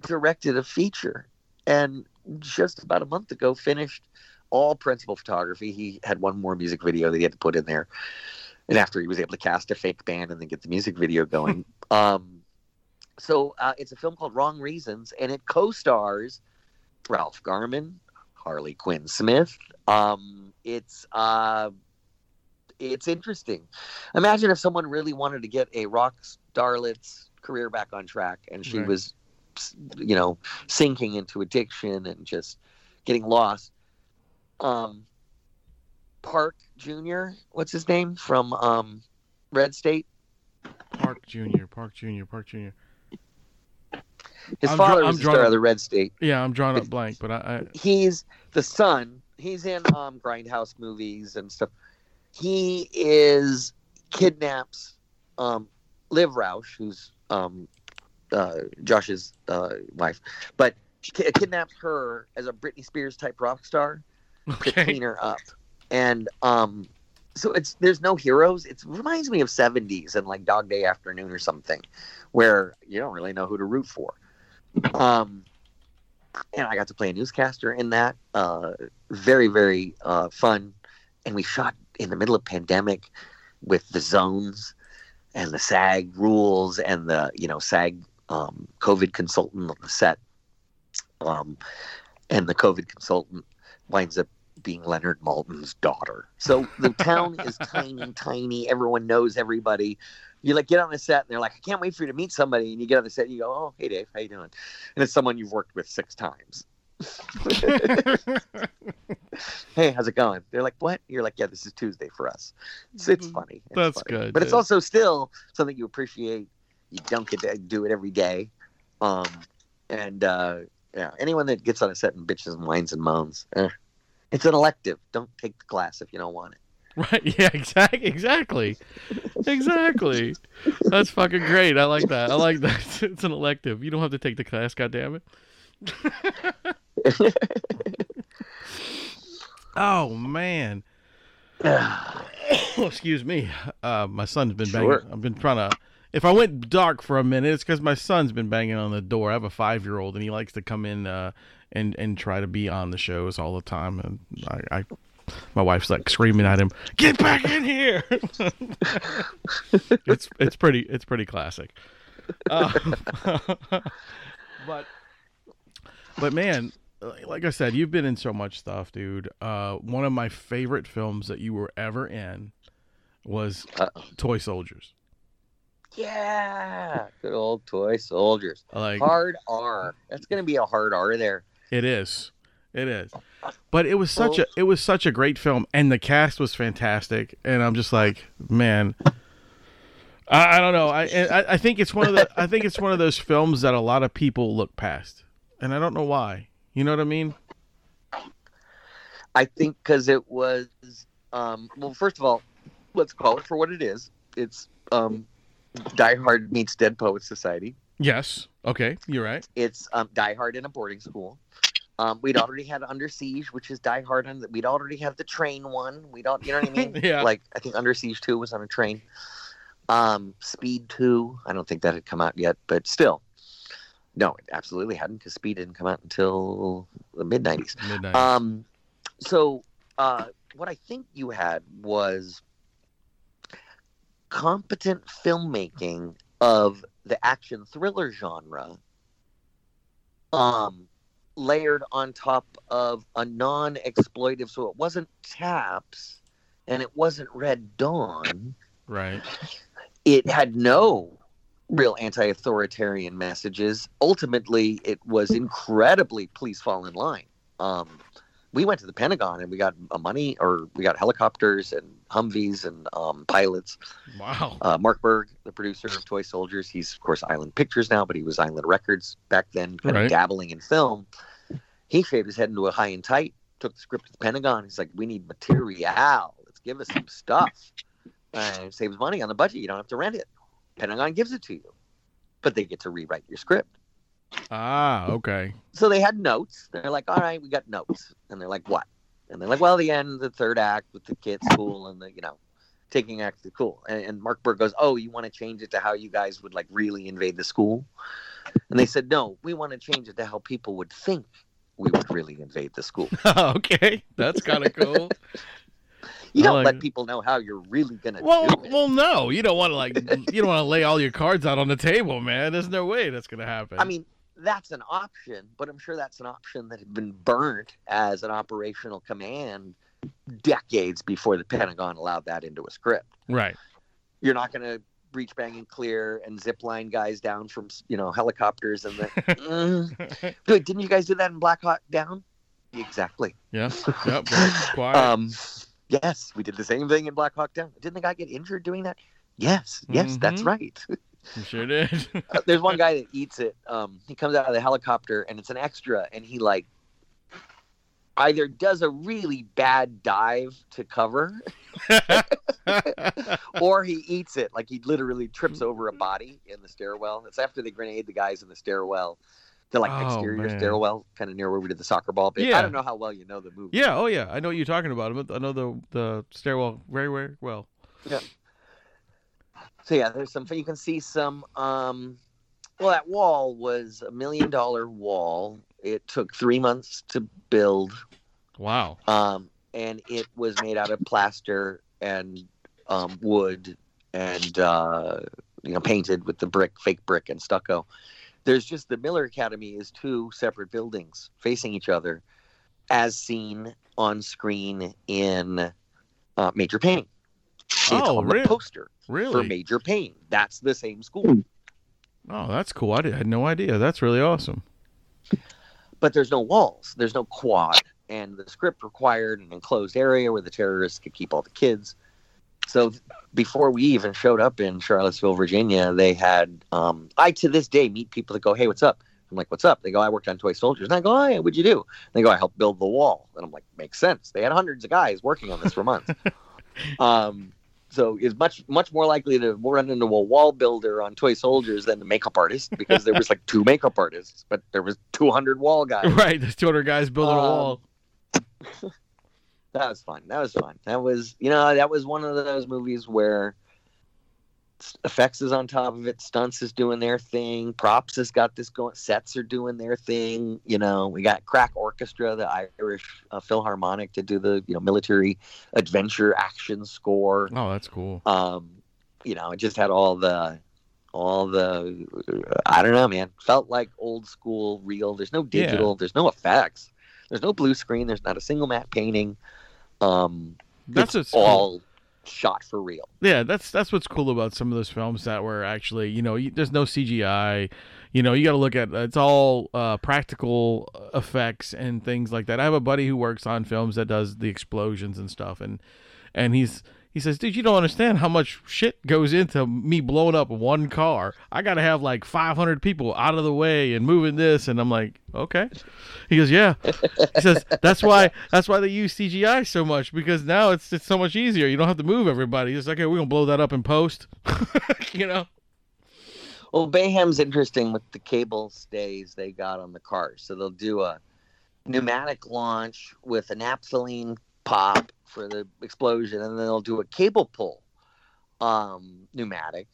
directed a feature and just about a month ago finished all principal photography. He had one more music video that he had to put in there. And after he was able to cast a fake band and then get the music video going. So it's a film called Wrong Reasons, and it co-stars Ralph Garman, Harley Quinn Smith. It's interesting. Imagine if someone really wanted to get a rock starlet's career back on track, and she was, you know, sinking into addiction and just getting lost. Park Jr., what's his name from Red State? Park Jr. His father was the star of the Red State. Yeah, I'm drawing up blank, but he's the son. He's in Grindhouse movies and stuff. He kidnaps Liv Rausch, who's Josh's wife, but she kidnaps her as a Britney Spears type rock star to clean her up. And so there's no heroes. It reminds me of 70s and like Dog Day Afternoon or something, where you don't really know who to root for. And I got to play a newscaster in that. Very, very fun. And we shot in the middle of pandemic with the zones and the SAG rules and the, you know, SAG COVID consultant on the set. And the COVID consultant winds up being Leonard Maltin's daughter. So the town is tiny, tiny. Everyone knows everybody. You like get on the set and they're like, I can't wait for you to meet somebody. And you get on the set and you go, oh, hey Dave, how you doing? And it's someone you've worked with 6 times. Hey, how's it going? They're like, what? You're like, yeah, this is Tuesday for us. It's funny. That's funny. Good. But dude, it's also still something you appreciate. You don't get to do it every day. Yeah, anyone that gets on a set and bitches and whines and moans, it's an elective. Don't take the class if you don't want it. Right. Yeah, exactly. That's fucking great. I like that. It's an elective. You don't have to take the class, goddammit. Oh, man. Excuse me. My son's been banging. I've been trying to... If I went dark for a minute, it's because my son's been banging on the door. I have a 5-year-old, and he likes to come in and try to be on the shows all the time. And I my wife's like screaming at him, "Get back in here!" It's pretty classic. But man, like I said, you've been in so much stuff, dude. One of my favorite films that you were ever in was Toy Soldiers. Yeah, good old Toy Soldiers. Like, hard R. That's gonna be a hard R there. It is. It is. But it was such a great film, and the cast was fantastic. And I'm just like, man, I don't know. I think it's one of the those films that a lot of people look past, and I don't know why. You know what I mean? I think because it was well, first of all, let's call it for what it is. It's Die Hard meets Dead Poets Society. Yes. Okay. You're right. It's Die Hard in a boarding school. We'd already had Under Siege, which is Die Hard on. We'd already had the train one. You know what I mean? Yeah. Like, I think Under Siege 2 was on a train. Speed 2. I don't think that had come out yet, but still. No, it absolutely hadn't, because Speed didn't come out until the mid-90s. So what I think you had was competent filmmaking of the action thriller genre layered on top of a non-exploitive, so it wasn't Taps and it wasn't Red Dawn. Right. It had no real anti-authoritarian messages. Ultimately, it was incredibly please fall in line. We went to the Pentagon and we got we got helicopters and Humvees and pilots. Wow. Mark Burg, the producer of Toy Soldiers, he's of course Island Pictures now, but he was Island Records back then, kind of dabbling in film. He shaved his head into a high and tight, took the script to the Pentagon. He's like, we need material. Let's give us some stuff. It saves money on the budget. You don't have to rent it. Pentagon gives it to you, but they get to rewrite your script. Ah, okay. So they had notes. They're like, all right, we got notes. And they're like, what? And they're like, well, the end, the third act with the kids cool and the, you know, taking act is cool. And Mark Burg goes, oh, you want to change it to how you guys would like really invade the school? And they said, no, we want to change it to how people would think we would really invade the school. Okay, that's kind of cool. You don't let people know how you're really gonna do it. Well, no, you don't want to you don't want to lay all your cards out on the table, man. There's no way that's gonna happen. I mean, that's an option, but I'm sure that's an option that had been burnt as an operational command decades before the Pentagon allowed that into a script. Right. You're not gonna breach bang and clear and zip line guys down from helicopters and the. Dude, didn't you guys do that in Black Hawk Down? Exactly. Yeah. Yep. Quiet. Yes, we did the same thing in Black Hawk Down. Didn't the guy get injured doing that? Yes, mm-hmm. That's right. You sure did. There's one guy that eats it. He comes out of the helicopter, and it's an extra, and he, either does a really bad dive to cover, or he eats it. Like, he literally trips over a body in the stairwell. It's after they grenade the guys in the stairwell. The exterior stairwell, kind of near where we did the soccer ball bit. Yeah. I don't know how well you know the movie. Yeah, oh yeah, I know what you're talking about. I know the stairwell very, very well. Yeah. So yeah, there's some. You can see some. That wall was $1 million wall. It took 3 months to build. Wow. And it was made out of plaster and wood and painted with the fake brick and stucco. There's just the Miller Academy is two separate buildings facing each other as seen on screen in Major Payne. It's on the poster for Major Payne. That's the same school. Oh, that's cool. I had no idea. That's really awesome. But there's no walls. There's no quad. And the script required an enclosed area where the terrorists could keep all the kids. So before we even showed up in Charlottesville, Virginia, they had I to this day meet people that go, hey, what's up? I'm like, what's up? They go, I worked on Toy Soldiers. And I go, oh, yeah, what'd you do? And they go, I helped build the wall. And I'm like, makes sense. They had hundreds of guys working on this for months. So it's much, much more likely to run into a wall builder on Toy Soldiers than the makeup artist, because there was two makeup artists, but there was 200 wall guys. Right, there's 200 guys building a wall. That was fun. That was, that was one of those movies where effects is on top of it. Stunts is doing their thing. Props has got this going. Sets are doing their thing. We got Crack Orchestra, the Irish Philharmonic, to do the, military adventure action score. Oh, that's cool. It just had all the, I don't know, man. Felt like old school real. There's no digital. Yeah. There's no effects. There's no blue screen. There's not a single matte painting. It's all shot for real. Yeah, that's what's cool about some of those films that were actually, there's no CGI. You got to look at it's all practical effects and things like that. I have a buddy who works on films that does the explosions and stuff, and he says, dude, you don't understand how much shit goes into me blowing up one car. I got to have like 500 people out of the way and moving this. And I'm like, okay. He goes, yeah. He says, that's why they use CGI so much, because now it's so much easier. You don't have to move everybody. It's like, okay, we're going to blow that up in post, Well, Bayham's interesting with the cable stays they got on the car. So they'll do a pneumatic launch with an Absoline pop for the explosion, and then they'll do a cable pull pneumatic,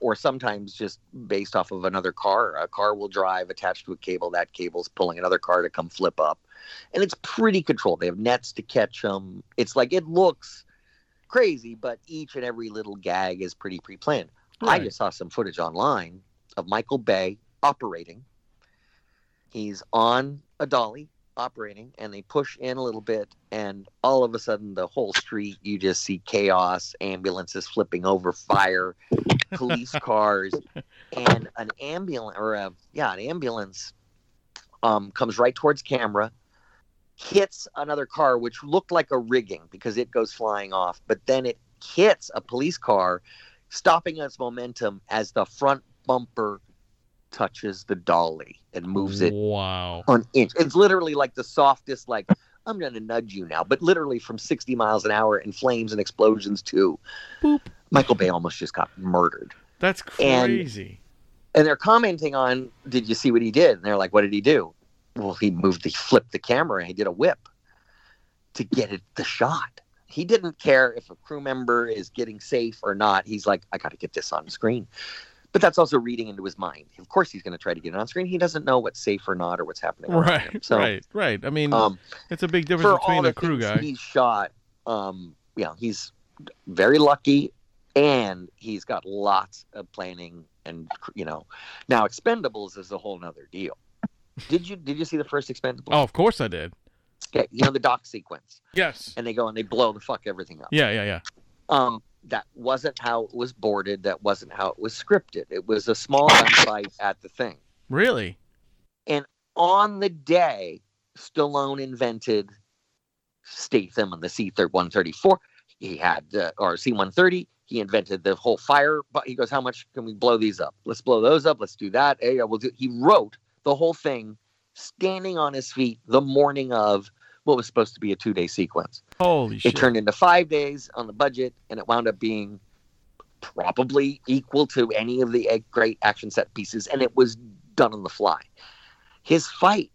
or sometimes just based off of another car. A car will drive attached to a cable. That cable's pulling another car to come flip up, and it's pretty controlled. They have nets to catch them. It's like, it looks crazy, but each and every little gag is pretty pre-planned. Right. I just saw some footage online of Michael Bay operating. He's on a dolly operating, and they push in a little bit, and all of a sudden the whole street, you just see chaos, ambulances flipping over, fire, police cars, and an ambulance comes right towards camera, hits another car, which looked like a rigging because it goes flying off, but then it hits a police car, stopping its momentum as the front bumper touches the dolly and moves it an inch. It's literally like the softest, like, I'm going to nudge you now, but literally from 60 miles an hour and flames and explosions to boop. Michael Bay almost just got murdered. That's crazy. And they're commenting on, did you see what he did? And they're like, what did he do? Well, he flipped the camera and he did a whip to get it the shot. He didn't care if a crew member is getting safe or not. He's like, I got to get this on screen. But that's also reading into his mind. Of course, he's going to try to get it on screen. He doesn't know what's safe or not, or what's happening. Right, so, right. I mean, it's a big difference between a crew guy. He's shot. He's very lucky, and he's got lots of planning. And now Expendables is a whole nother deal. Did you see the first Expendables? Oh, of course I did. Okay, the dock sequence. Yes. And they go and they blow the fuck everything up. Yeah. That wasn't how it was boarded. That wasn't how it was scripted. It was a small gunfight at the thing. Really? And on the day, Stallone invented Statham and the C-134. He had or C-130. He invented the whole fire. But he goes, how much can we blow these up? Let's blow those up. Let's do that. He wrote the whole thing standing on his feet the morning of what was supposed to be a 2-day sequence. Holy shit. It turned into 5 days on the budget, and it wound up being probably equal to any of the great action set pieces, and it was done on the fly. His fight,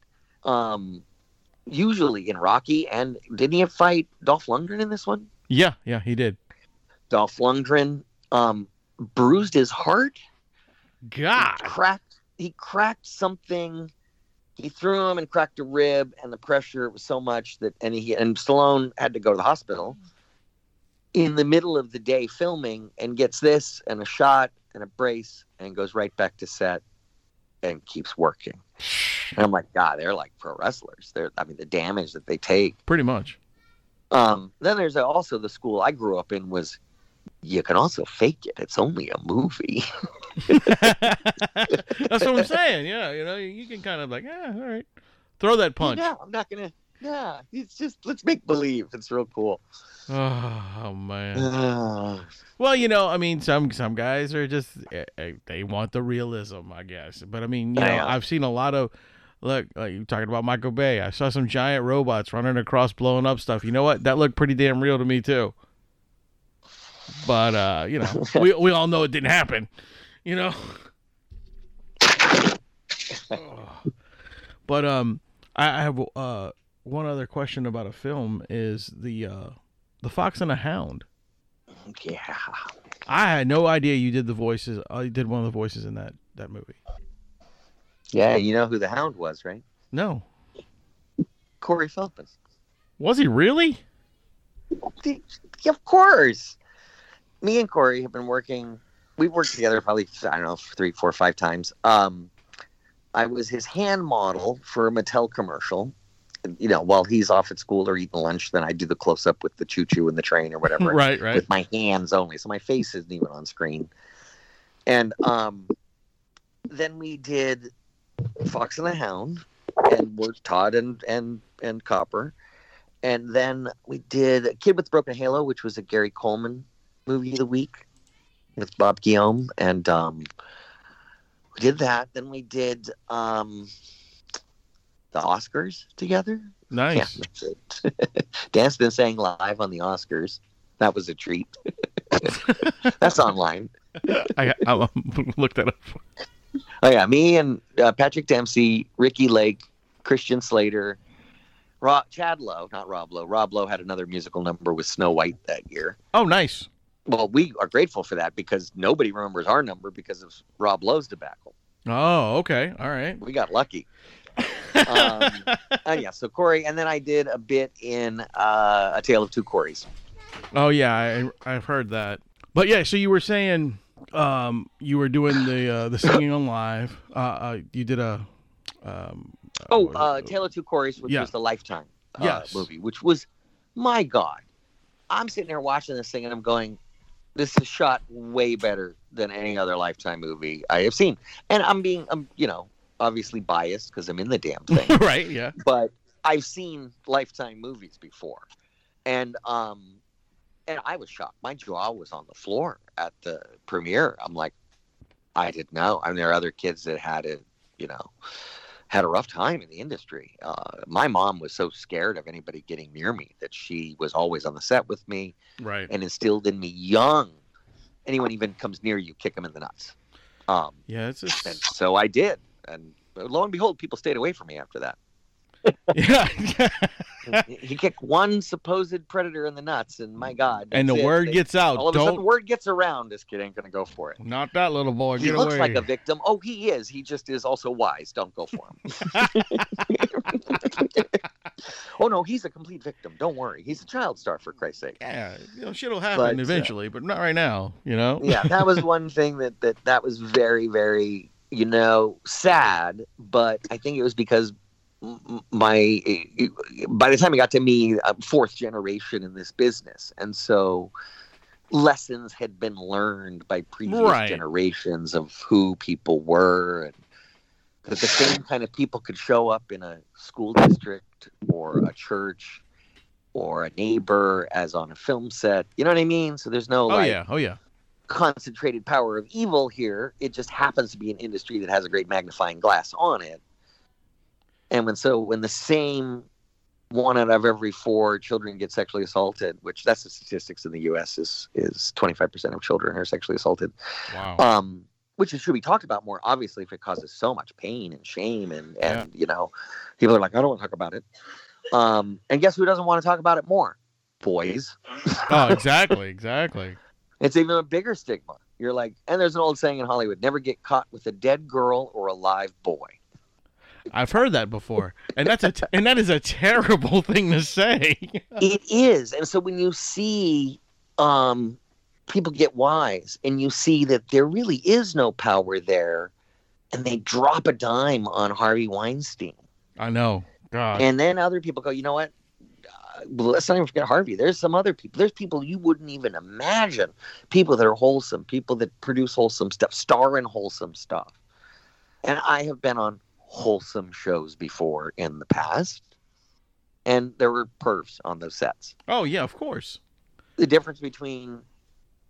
usually in Rocky, and didn't he fight Dolph Lundgren in this one? Yeah, he did. Dolph Lundgren bruised his heart. God. He cracked something. He threw him and cracked a rib, and the pressure was so much that, and Stallone had to go to the hospital in the middle of the day filming, and gets this and a shot and a brace and goes right back to set and keeps working. And I'm like, God, they're like pro wrestlers. The damage that they take. Pretty much. Then there's also the school I grew up in was, you can also fake it. It's only a movie. That's what I'm saying. Yeah, you can kind of like, all right, throw that punch. Yeah, I'm not gonna. Yeah, it's just, let's make believe. It's real cool. Oh man. Well, some guys are just, they want the realism, I guess. But I mean, I've seen a lot of. Look, you're talking about Michael Bay. I saw some giant robots running across, blowing up stuff. You know what? That looked pretty damn real to me too. But, we all know it didn't happen, But I have one other question about a film is the Fox and the Hound. Yeah. I had no idea you did the voices. You did one of the voices in that movie. Yeah, you know who the Hound was, right? No. Corey Feldman. Was he really? Of course. Me and Corey have been working. We've worked together probably, 3, 4, 5 times. I was his hand model for a Mattel commercial you know, while he's off at school or eating lunch, then I do the close-up with the choo-choo and the train or whatever. Right. With my hands only. So my face isn't even on screen. And then we did Fox and the Hound, and we're Todd and Copper. And then we did A Kid with Broken Halo, which was a Gary Coleman movie of the week with Bob Guillaume. And we did that. Then we did the Oscars together. Nice. Yeah, that's it. Dan's been saying live on the Oscars. That was a treat. That's online. I'll look that up. Oh, yeah. Me and Patrick Dempsey, Ricky Lake, Christian Slater, Rob Lowe. Rob Lowe had another musical number with Snow White that year. Oh, nice. Well, we are grateful for that because nobody remembers our number because of Rob Lowe's debacle. Oh, okay. All right. We got lucky. Yeah, so Corey, and then I did a bit in A Tale of Two Corys. Oh, yeah. I've heard that. But, yeah, so you were saying you were doing the singing on live. You did a... Tale of Two Corys, which was the Lifetime movie, which was, my God, I'm sitting there watching this thing and I'm going, this is shot way better than any other Lifetime movie I have seen. And I'm you know, obviously biased because I'm in the damn thing. Right, yeah. But I've seen Lifetime movies before. And I was shocked. My jaw was on the floor at the premiere. I'm like, I didn't know. I mean, there are other kids that had it, you know, had a rough time in the industry. My mom was so scared of anybody getting near me that she was always on the set with me, right? And instilled in me young, anyone even comes near you, kick them in the nuts. And so I did. And lo and behold, people stayed away from me after that. Yeah. He kicked one supposed predator in the nuts, and my God. And the word gets out. All of a sudden, the word gets around. This kid ain't going to go for it. Not that little boy. He looks like a victim. Oh, he is. He just is also wise. Don't go for him. Oh, no, he's a complete victim. Don't worry. He's a child star, for Christ's sake. Yeah, you know, shit will happen eventually, but not right now, you know? Yeah, that was one thing that was very, very, you know, sad, but I think it was because by the time it got to me, I'm fourth generation in this business, and so lessons had been learned by previous generations of who people were, and that the same kind of people could show up in a school district or a church or a neighbor as on a film set. You know what I mean? So there's no concentrated power of evil here. It just happens to be an industry that has a great magnifying glass on it. And when the same one out of every four children get sexually assaulted, which that's the statistics in the U.S. is 25% of children are sexually assaulted. Wow. Which should be talked about more, obviously, if it causes so much pain and shame and you know, people are like, I don't want to talk about it. And guess who doesn't want to talk about it more? Boys. Oh, exactly. It's even a bigger stigma. You're like, and there's an old saying in Hollywood, never get caught with a dead girl or a live boy. I've heard that before, and that is a terrible thing to say. It is, and so when you see people get wise, and you see that there really is no power there, and they drop a dime on Harvey Weinstein. I know, God. And then other people go, you know what? Let's not even forget Harvey. There's some other people. There's people you wouldn't even imagine. People that are wholesome. People that produce wholesome stuff. Star in wholesome stuff. And I have been on wholesome shows before in the past, and there were pervs on those sets. Oh yeah, of course. The difference between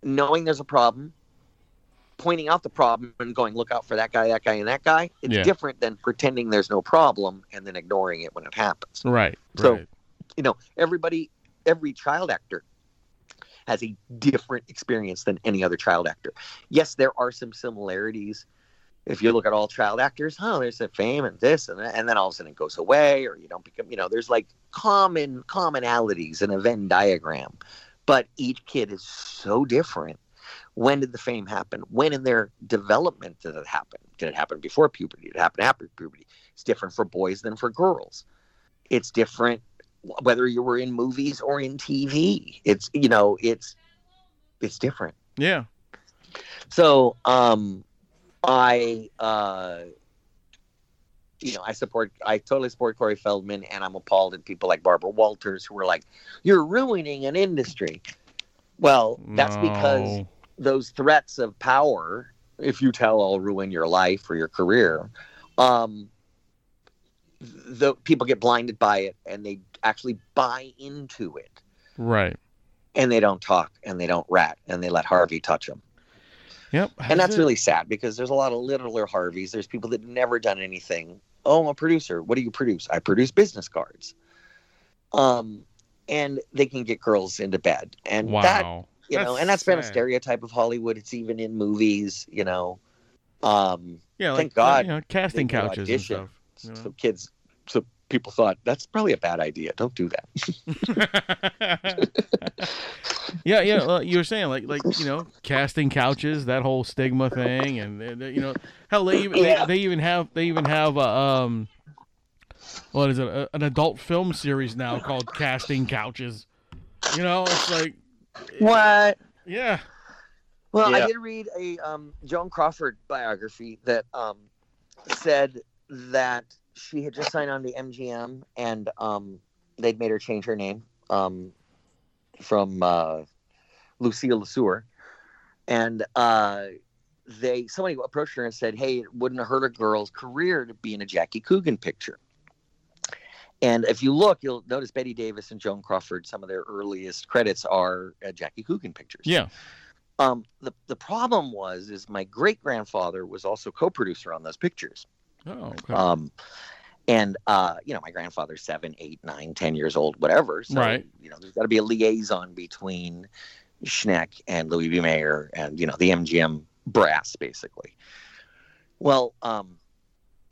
knowing there's a problem, pointing out the problem, and going look out for that guy, it's different than pretending there's no problem and then ignoring it when it happens. Right. So, you know, every child actor has a different experience than any other child actor. Yes, there are some similarities. If you look at all child actors, there's the fame and this and that, and then all of a sudden it goes away, or you don't become, you know, there's like commonalities in a Venn diagram, but each kid is so different. When did the fame happen? When in their development did it happen? Did it happen before puberty? Did it happen after puberty? It's different for boys than for girls. It's different whether you were in movies or in TV. It's, you know, it's different. Yeah. So, I you know, I totally support Corey Feldman, and I'm appalled at people like Barbara Walters who were like, you're ruining an industry. Well, that's because those threats of power, if you tell, I'll ruin your life or your career, the people get blinded by it and they actually buy into it. Right. And they don't talk and they don't rat and they let Harvey touch them. Yep. And that's really sad because there's a lot of littler Harveys. There's people that never done anything. Oh, I'm a producer. What do you produce? I produce business cards. And they can get girls into bed. And that's been a stereotype of Hollywood. It's even in movies, you know. Thank God. You know, casting couches and stuff. You know? So people thought that's probably a bad idea. Don't do that. Yeah. Well, you were saying like you know, casting couches, that whole stigma thing, and you know, hell, they even have what is it? An adult film series now called Casting Couches. You know, it's like what? Yeah. Well, yeah. I did read a Joan Crawford biography that said that she had just signed on to MGM, and they'd made her change her name from Lucille LeSueur. And somebody approached her and said, hey, it wouldn't hurt a girl's career to be in a Jackie Coogan picture. And if you look, you'll notice Betty Davis and Joan Crawford, some of their earliest credits are Jackie Coogan pictures. Yeah. The problem is my great-grandfather was also co-producer on those pictures. Oh, okay. You know, my grandfather's 7, 8, 9, 10 years old, whatever. So, right. You know, there's got to be a liaison between Schneck and Louis B. Mayer and, you know, the MGM brass, basically. Well,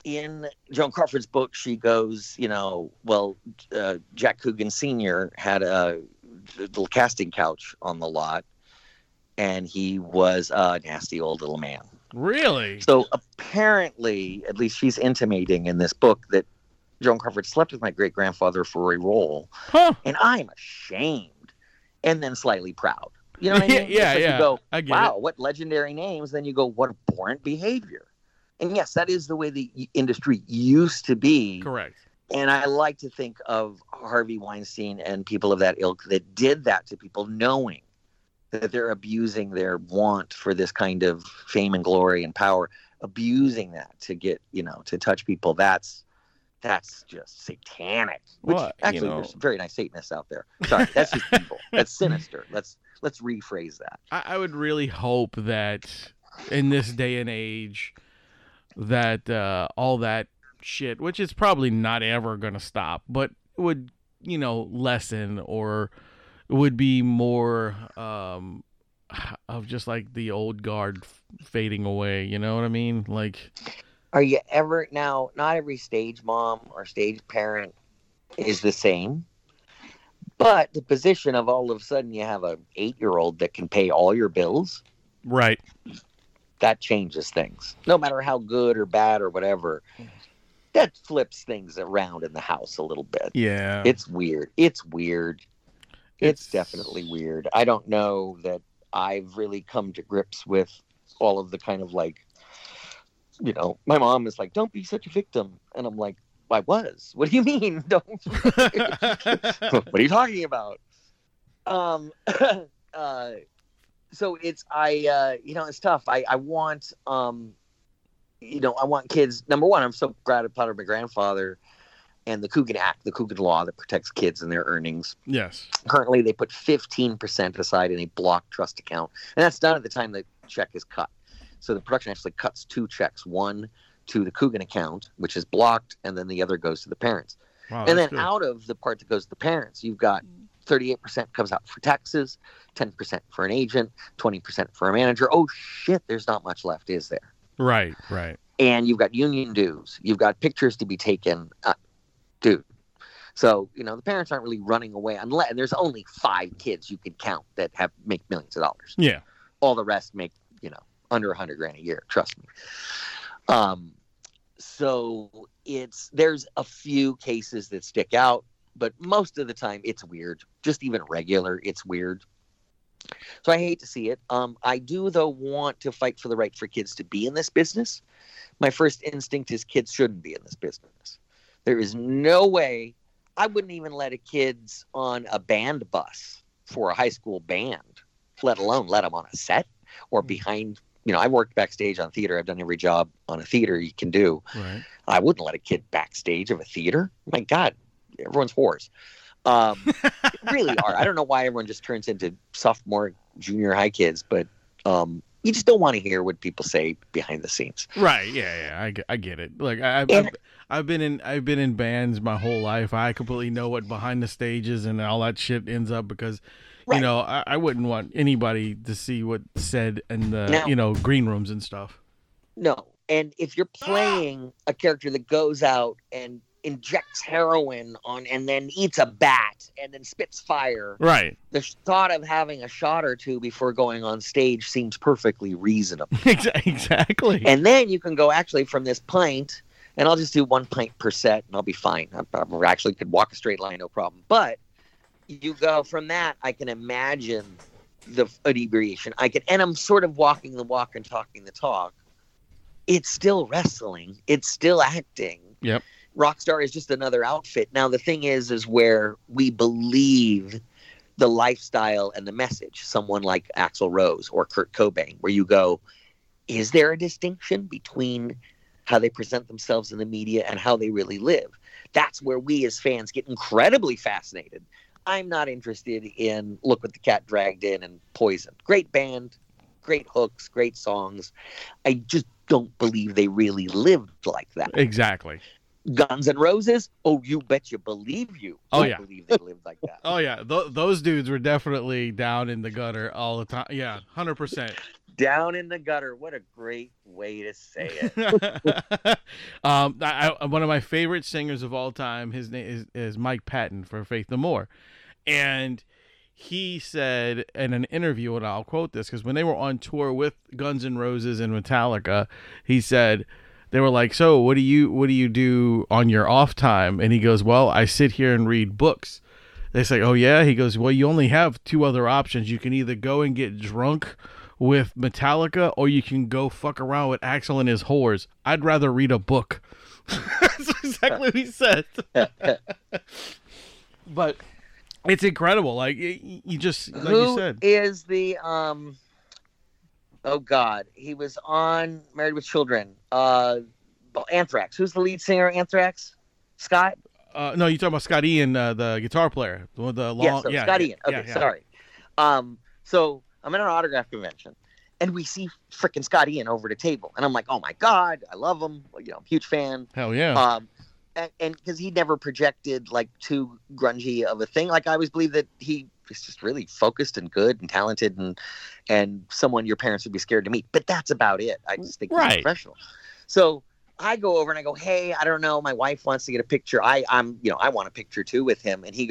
in Joan Crawford's book, she goes, you know, well, Jack Coogan Sr. had a little casting couch on the lot, and he was a nasty old little man. Really? So apparently, at least she's intimating in this book that Joan Crawford slept with my great-grandfather for a role. Huh. And I'm ashamed and then slightly proud. You know what I mean? Yeah. You go, wow, what legendary names. Then you go, what abhorrent behavior. And yes, that is the way the industry used to be. Correct. And I like to think of Harvey Weinstein and people of that ilk that did that to people knowing that they're abusing their want for this kind of fame and glory and power, abusing that to get, you know, to touch people. That's just satanic. Which there's some very nice Satanists out there. Sorry, that's just evil. That's sinister. Let's rephrase that. I would really hope that in this day and age that all that shit, which is probably not ever going to stop, but would, you know, lessen or would be more of just like the old guard fading away. You know what I mean? Like, are you ever now? Not every stage mom or stage parent is the same, but the position of all of a sudden you have an 8-year-old that can pay all your bills, right? That changes things. No matter how good or bad or whatever, that flips things around in the house a little bit. Yeah, it's weird. It's definitely weird. I don't know that I've really come to grips with all of the kind of like, you know, my mom is like, don't be such a victim. And I'm like, I was. What do you mean? Don't. What are you talking about? So it's, you know, it's tough. I want kids. Number one, I'm so proud of my grandfather and the Coogan Act, the Coogan Law that protects kids and their earnings. Yes. Currently, they put 15% aside in a block trust account. And that's done at the time the check is cut. So the production actually cuts 2 checks, one to the Coogan account, which is blocked, and then the other goes to the parents. Wow, and then out of the part that goes to the parents, you've got 38% comes out for taxes, 10% for an agent, 20% for a manager. Oh, shit, there's not much left, is there? Right. And you've got union dues. You've got pictures to be taken. Dude. So, you know, the parents aren't really running away unless, and there's only 5 kids you can count that make millions of dollars. Yeah. All the rest make, you know, under $100,000 a year. Trust me. So there's a few cases that stick out, but most of the time it's weird. Just even regular, it's weird. So I hate to see it. I do, though, want to fight for the right for kids to be in this business. My first instinct is kids shouldn't be in this business. There is no way. I wouldn't even let a kids on a band bus for a high school band, let alone let them on a set or behind. You know, I worked backstage on theater. I've done every job on a theater you can do. Right. I wouldn't let a kid backstage of a theater. My God, everyone's whores. Really are. I don't know why everyone just turns into sophomore, junior high kids, but you just don't want to hear what people say behind the scenes. Right? Yeah. I get it. Like I've been in bands my whole life. I completely know what behind the stages and all that shit ends up because, right. You know, I wouldn't want anybody to see what's said in the green rooms and stuff. No, and if you're playing a character that goes out and injects heroin on and then eats a bat and then spits fire. Right. The thought of having a shot or two before going on stage seems perfectly reasonable. Exactly. And then you can go actually from this pint, and I'll just do 1 pint per set and I'll be fine. I actually could walk a straight line, no problem. But you go from that, I can imagine the inebriation. And I'm sort of walking the walk and talking the talk. It's still wrestling. It's still acting. Yep. Rockstar is just another outfit. Now, the thing is where we believe the lifestyle and the message, someone like Axl Rose or Kurt Cobain, where you go, is there a distinction between how they present themselves in the media and how they really live? That's where we as fans get incredibly fascinated. I'm not interested in Look What the Cat Dragged In and Poison. Great band, great hooks, great songs. I just don't believe they really lived like that. Exactly. Guns N' Roses, oh, you bet you believe you. Oh, yeah. Believe they lived like that. Oh, yeah. Those dudes were definitely down in the gutter all the time. Yeah, 100%. Down in the gutter. What a great way to say it. One of my favorite singers of all time, his name is Mike Patton for Faith No More. And he said in an interview, and I'll quote this, because when they were on tour with Guns N' Roses and Metallica, he said, they were like, so what do you do on your off time? And he goes, well, I sit here and read books. They say, oh, yeah. He goes, well, you only have 2 other options. You can either go and get drunk with Metallica or you can go fuck around with Axl and his whores. I'd rather read a book. That's exactly what he said. But it's incredible. Like you just, like you said. Who is the... Oh, God. He was on Married with Children. Anthrax. Who's the lead singer of Anthrax? Scott? No, you're talking about Scott Ian, the guitar player. The long... Yeah, Scott Ian. Okay, yeah. Sorry. So I'm at an autograph convention, and we see freaking Scott Ian over at a table. And I'm like, oh, my God. I love him. You know, I'm a huge fan. Hell, yeah. And because he never projected, like, too grungy of a thing. Like, I always believe that he... He's just really focused and good and talented and someone your parents would be scared to meet. But that's about it. I just think he's professional. So I go over and I go, hey, I don't know. My wife wants to get a picture. I want a picture too with him. And he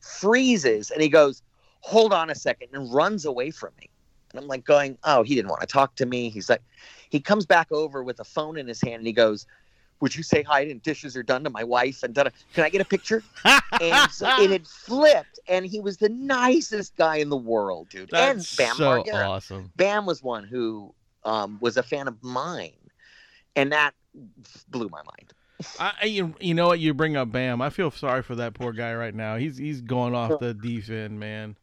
freezes and he goes, hold on a second, and runs away from me. And I'm like going, oh, he didn't want to talk to me. He's like, he comes back over with a phone in his hand and he goes, would you say hi and dishes are done to my wife and can I get a picture? And so it had flipped, and he was the nicest guy in the world, dude. That's and Bam so Margera. Awesome. Bam was one who was a fan of mine, and that blew my mind. You know what? You bring up Bam. I feel sorry for that poor guy right now. He's going off the deep end, man.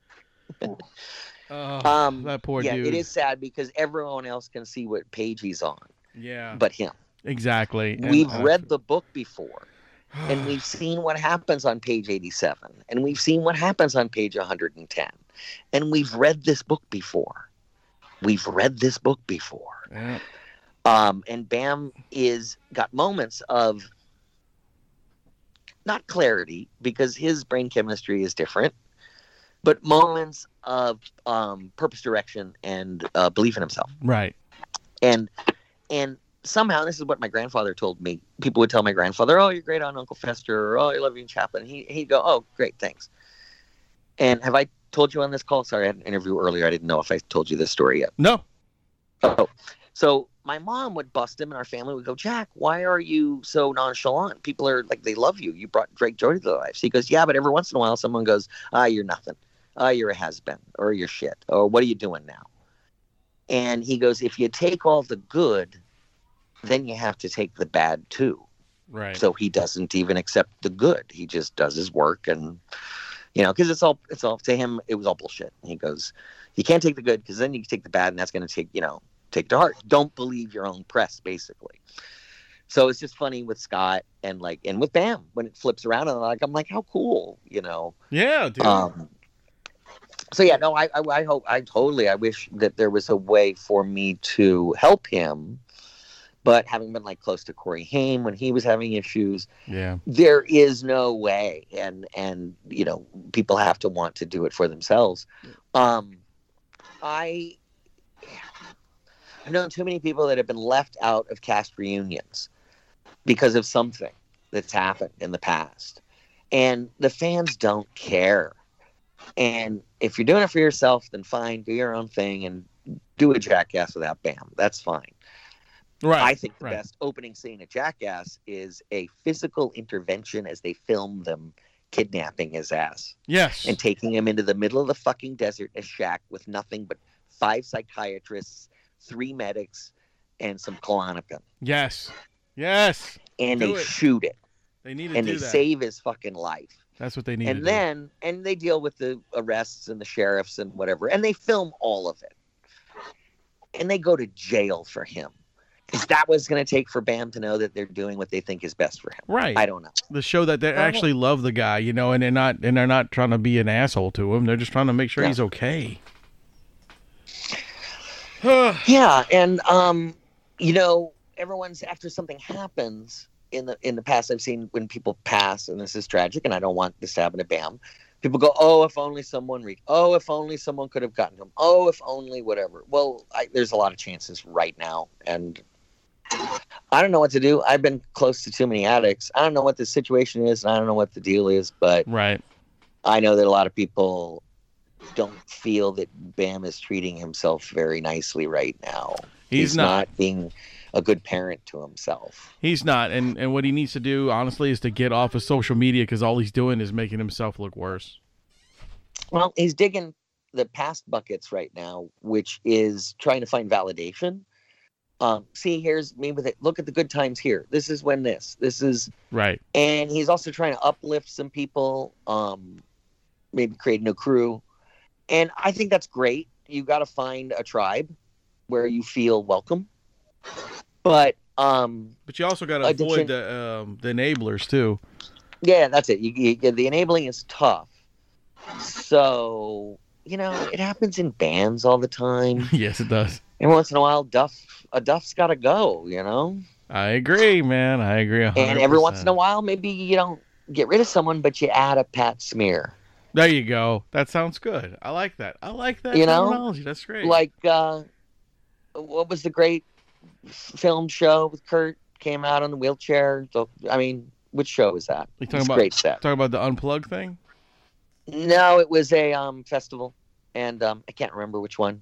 That poor dude. It is sad because everyone else can see what page he's on. Yeah, but him. Exactly. We've read the book before, and we've seen what happens on page 87, and we've seen what happens on page 110, and we've read this book before. Yeah. And Bam got moments of not clarity because his brain chemistry is different, but moments of purpose, direction, and belief in himself. Right. And somehow, this is what my grandfather told me. People would tell my grandfather, oh, you're great on Uncle Fester, or oh, I love you in Chaplin. He'd go, oh, great, thanks. And have I told you on this call? Sorry, I had an interview earlier. I didn't know if I told you this story yet. No. Oh. So my mom would bust him, and our family would go, Jack, why are you so nonchalant? People are like, they love you. You brought Drake Jody to their lives. He goes, yeah, but every once in a while, someone goes, ah, you're nothing. oh, you're a has-been, or you're shit, or what are you doing now? And he goes, if you take all the good, then you have to take the bad too. Right. So he doesn't even accept the good. He just does his work, and you know, because it's all to him, it was all bullshit. And he goes, you can't take the good because then you can take the bad, and that's going to take to heart. Don't believe your own press, basically. So it's just funny with Scott and with Bam when it flips around, and I'm like, how cool, you know? Yeah, dude. So yeah, no, I wish that there was a way for me to help him, but having been like close to Corey Haim when he was having issues, yeah, there is no way, and you know, people have to want to do it for themselves. I've known too many people that have been left out of cast reunions because of something that's happened in the past, and the fans don't care. And if you're doing it for yourself, then fine, do your own thing and do a Jackass without Bam. That's fine. Right. I think the best opening scene at Jackass is a physical intervention as they film them kidnapping his ass. Yes. And taking him into the middle of the fucking desert, a shack with nothing but 5 psychiatrists, 3 medics, and some Klonopin. Yes. Yes. And do they shoot it. They need to do that. And they save his fucking life. That's what they need. And then, and they deal with the arrests and the sheriffs and whatever, and they film all of it. And they go to jail for him. Because that was going to take for Bam to know that they're doing what they think is best for him. Right. I don't know. The show that they actually love the guy, you know, and they're not trying to be an asshole to him. They're just trying to make sure he's okay. Yeah, and you know, everyone's after something happens. In the past, I've seen when people pass, and this is tragic, and I don't want this to happen to Bam. People go, oh, if only someone read. Oh, if only someone could have gotten to him. Oh, if only whatever. Well, there's a lot of chances right now, and I don't know what to do. I've been close to too many addicts. I don't know what the situation is, and I don't know what the deal is, but I know that a lot of people don't feel that Bam is treating himself very nicely right now. He's not being a good parent to himself. He's not. And what he needs to do, honestly, is to get off of social media, because all he's doing is making himself look worse. Well, he's digging the past buckets right now, which is trying to find validation. See, here's me with it. Look at the good times here. This is when this is right. And he's also trying to uplift some people, maybe create a new crew. And I think that's great. You got to find a tribe where you feel welcome. But you also got to avoid the enablers too. Yeah, that's it. You, the enabling is tough. So, you know, it happens in bands all the time. Yes, it does. And once in a while, a duff's got to go, you know? I agree, man. I agree 100%. And every once in a while, maybe you don't get rid of someone, but you add a pat smear. There you go. That sounds good. I like that. You know? That's great. Like, what was the great film show with Kurt came out on the wheelchair? I mean, which show was that? You talking about great set? Talking about the Unplug thing? No, it was a festival, and I can't remember which one.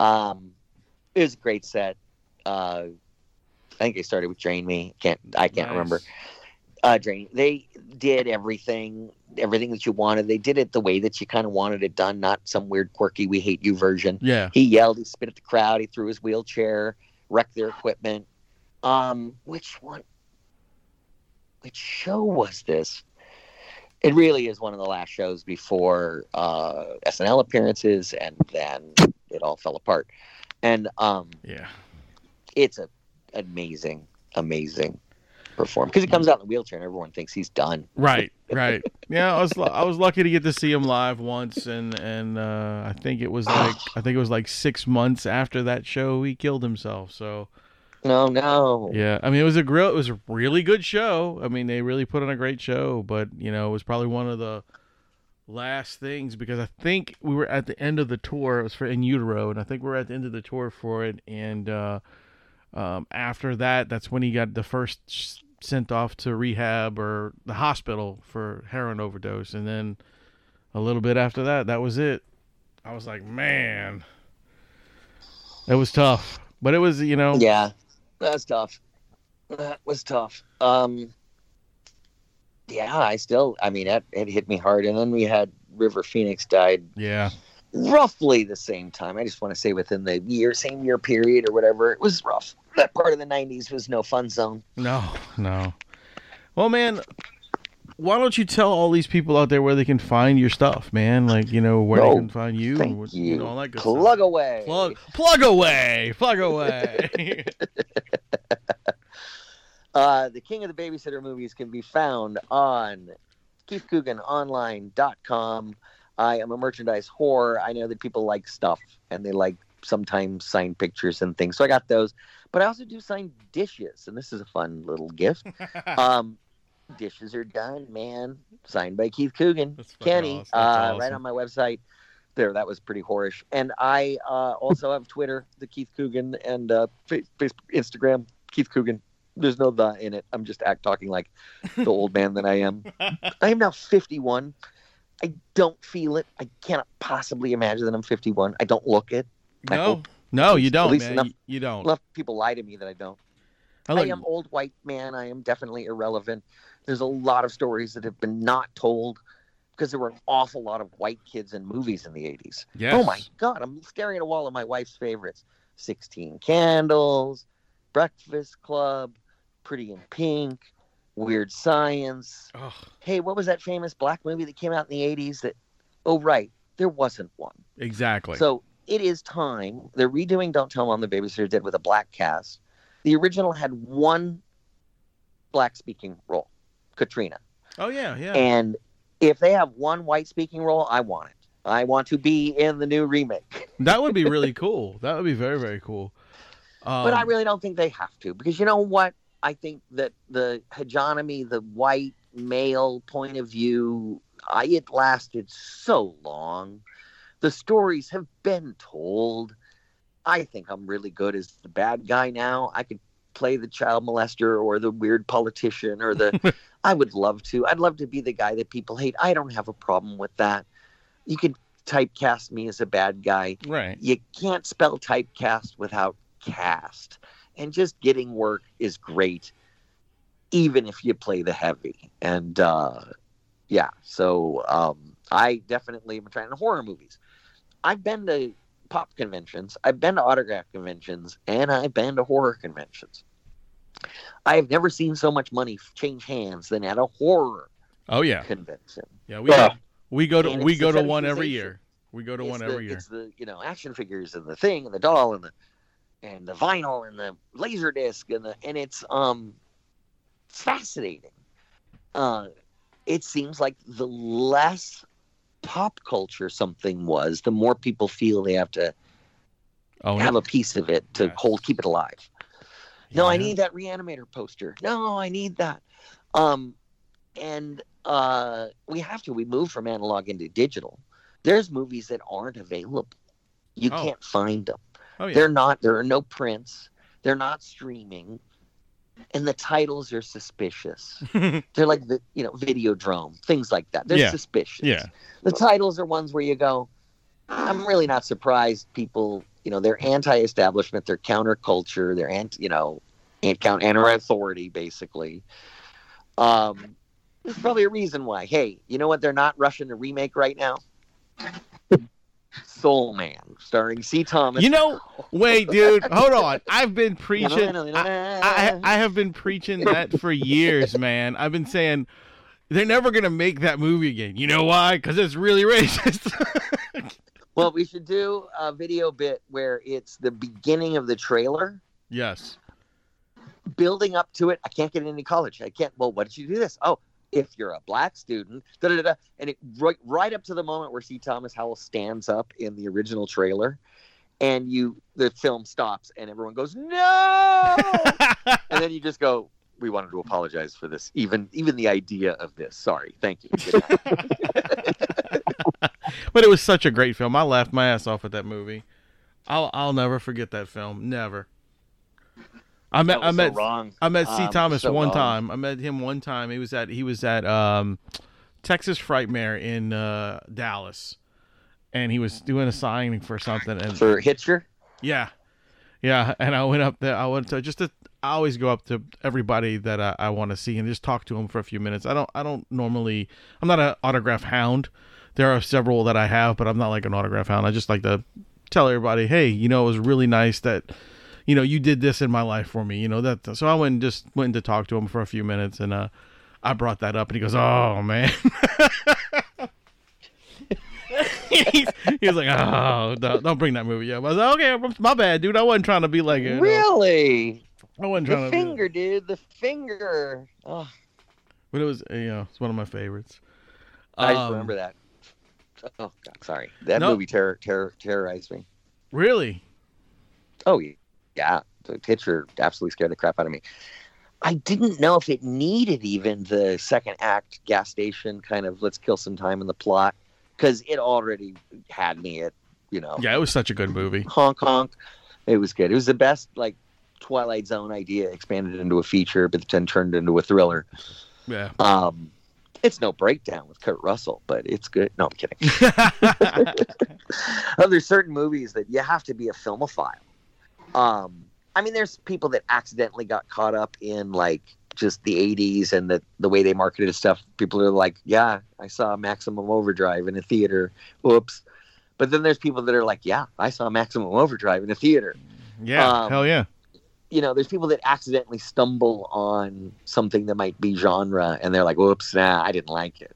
It was a great set. I think they started with Drain Me. I can't remember. Drain. They did everything that you wanted. They did it the way that you kind of wanted it done, not some weird quirky "we hate you" version. Yeah. He yelled. He spit at the crowd. He threw his wheelchair. Wrecked their equipment. Which show was this? It really is one of the last shows before SNL appearances, and then it all fell apart. And it's an amazing performance, because he comes out in a wheelchair and everyone thinks he's done. Right. Yeah, I was lucky to get to see him live once, and I think it was like 6 months after that show he killed himself. So no. Yeah, I mean, it was a really good show. I mean, they really put on a great show, but you know, it was probably one of the last things, because I think we were at the end of the tour. It was for In Utero, and I think we were at the end of the tour for it, and after that, that's when he got the first sent off to rehab or the hospital for heroin overdose, and then a little bit after that was it. I was like, man, that was tough, but it was, you know, yeah, that was tough. Yeah, I mean, it hit me hard, and then we had River Phoenix died. Yeah. Roughly the same time. I just want to say within the same year period or whatever. It was rough. That part of the 90s was no fun zone. No. Well, man, why don't you tell all these people out there where they can find your stuff, man? Like, you know, where they can find you. And all that good stuff. Away. Plug away. The King of the Babysitter movies can be found on KeithCooganOnline.com. I am a merchandise whore. I know that people like stuff, and they like sometimes signed pictures and things. So I got those. But I also do sign dishes, and this is a fun little gift. Dishes are done, man. Signed by Keith Coogan. That's Kenny. Awesome. Awesome. Right on my website. There, that was pretty whorish. And I also have Twitter, the Keith Coogan, and Facebook, Instagram, Keith Coogan. There's no "the" in it. I'm just talking like the old man that I am. I am now 51. I don't feel it. I cannot possibly imagine that I'm 51. I don't look it. No, you don't, man. You don't. Enough people lie to me that I don't. I am old white man. I am definitely irrelevant. There's a lot of stories that have been not told because there were an awful lot of white kids in movies in the 80s. Yes. Oh, my God. I'm staring at a wall of my wife's favorites. 16 Candles, Breakfast Club, Pretty in Pink, Weird Science. Ugh. Hey, what was that famous black movie that came out in the 80s that, oh, right, there wasn't one. Exactly. So it is time. They're redoing Don't Tell Mom the Babysitter Did with a black cast. The original had one black-speaking role, Katrina. Oh, yeah. And if they have one white-speaking role, I want it. I want to be in the new remake. That would be really cool. That would be very, very cool. But I really don't think they have to, because you know what? I think that the hegemony, the white male point of view, it lasted so long. The stories have been told. I think I'm really good as the bad guy now. I could play the child molester or the weird politician or the... I would love to. I'd love to be the guy that people hate. I don't have a problem with that. You could typecast me as a bad guy. Right. You can't spell typecast without cast. And just getting work is great, even if you play the heavy. And, I definitely am trying to horror movies. I've been to pop conventions. I've been to autograph conventions. And I've been to horror conventions. I have never seen so much money change hands than at a horror convention. Yeah, we go to one every year. We go to one every year. It's the, action figures and the thing and the doll and the vinyl and the laser disc and it's fascinating. It seems like the less pop culture something was, the more people feel they have to have a piece of it to keep it alive. Yeah. No, I need that Reanimator poster. No, I need that. We have to. We move from analog into digital. There's movies that aren't available. You can't find them. Oh, yeah. There are no prints. They're not streaming. And the titles are suspicious. They're like the Videodrome, things like that. They're suspicious. Yeah. The titles are ones where you go, I'm really not surprised people, they're anti-establishment, they're counterculture, they're anti-authority basically. There's probably a reason why. Hey, you know what they're not rushing to remake right now? Soul Man, starring C. Thomas. Wait, dude, hold on. I've been preaching. I have been preaching that for years, man. I've been saying they're never going to make that movie again. You know why? Because it's really racist. Well, we should do a video bit where it's the beginning of the trailer. Yes. Building up to it. I can't get into college. I can't. Well, why did you do this? Oh. If you're a black student, and it right up to the moment where C. Thomas Howell stands up in the original trailer, and the film stops, and everyone goes no, and then you just go, we wanted to apologize for this, even the idea of this. Sorry, thank you. But it was such a great film. I laughed my ass off at that movie. I'll never forget that film. Never. I met C. Thomas one time. I met him one time. He was at Texas Frightmare in Dallas, and he was doing a signing for something. And, for Hitcher? Yeah. And I went up there. I always go up to everybody that I want to see and just talk to him for a few minutes. I'm not an autograph hound. There are several that I have, but I'm not like an autograph hound. I just like to tell everybody, hey, you know, it was really nice that, you know, you did this in my life for me, you know, that. So I went to talk to him for a few minutes, and I brought that up, and he goes, oh, man. He was like, oh, don't bring that movie up. I was like, okay, my bad, dude. I wasn't trying to be like it. Really? I wasn't trying to. The finger, dude. The finger. Oh. But it was, you know, it's one of my favorites. I just remember that. Oh, God, sorry. That movie terrorized me. Really? Oh, yeah. The picture absolutely scared the crap out of me. I didn't know if it needed even the second act gas station kind of let's kill some time in the plot, because it already had me at, you know. Yeah, it was such a good movie. Honk, honk. It was good. It was the best, like, Twilight Zone idea expanded into a feature, but then turned into a thriller. Yeah. It's no breakdown with Kurt Russell, but it's good. No, I'm kidding. There's certain movies that you have to be a filmophile. I mean, there's people that accidentally got caught up in, like, just the 80s and the way they marketed stuff. People are like, yeah, I saw Maximum Overdrive in a theater. Whoops. But then there's people that are like, yeah, I saw Maximum Overdrive in a theater. Yeah, hell yeah. You know, there's people that accidentally stumble on something that might be genre, and they're like, whoops, nah, I didn't like it.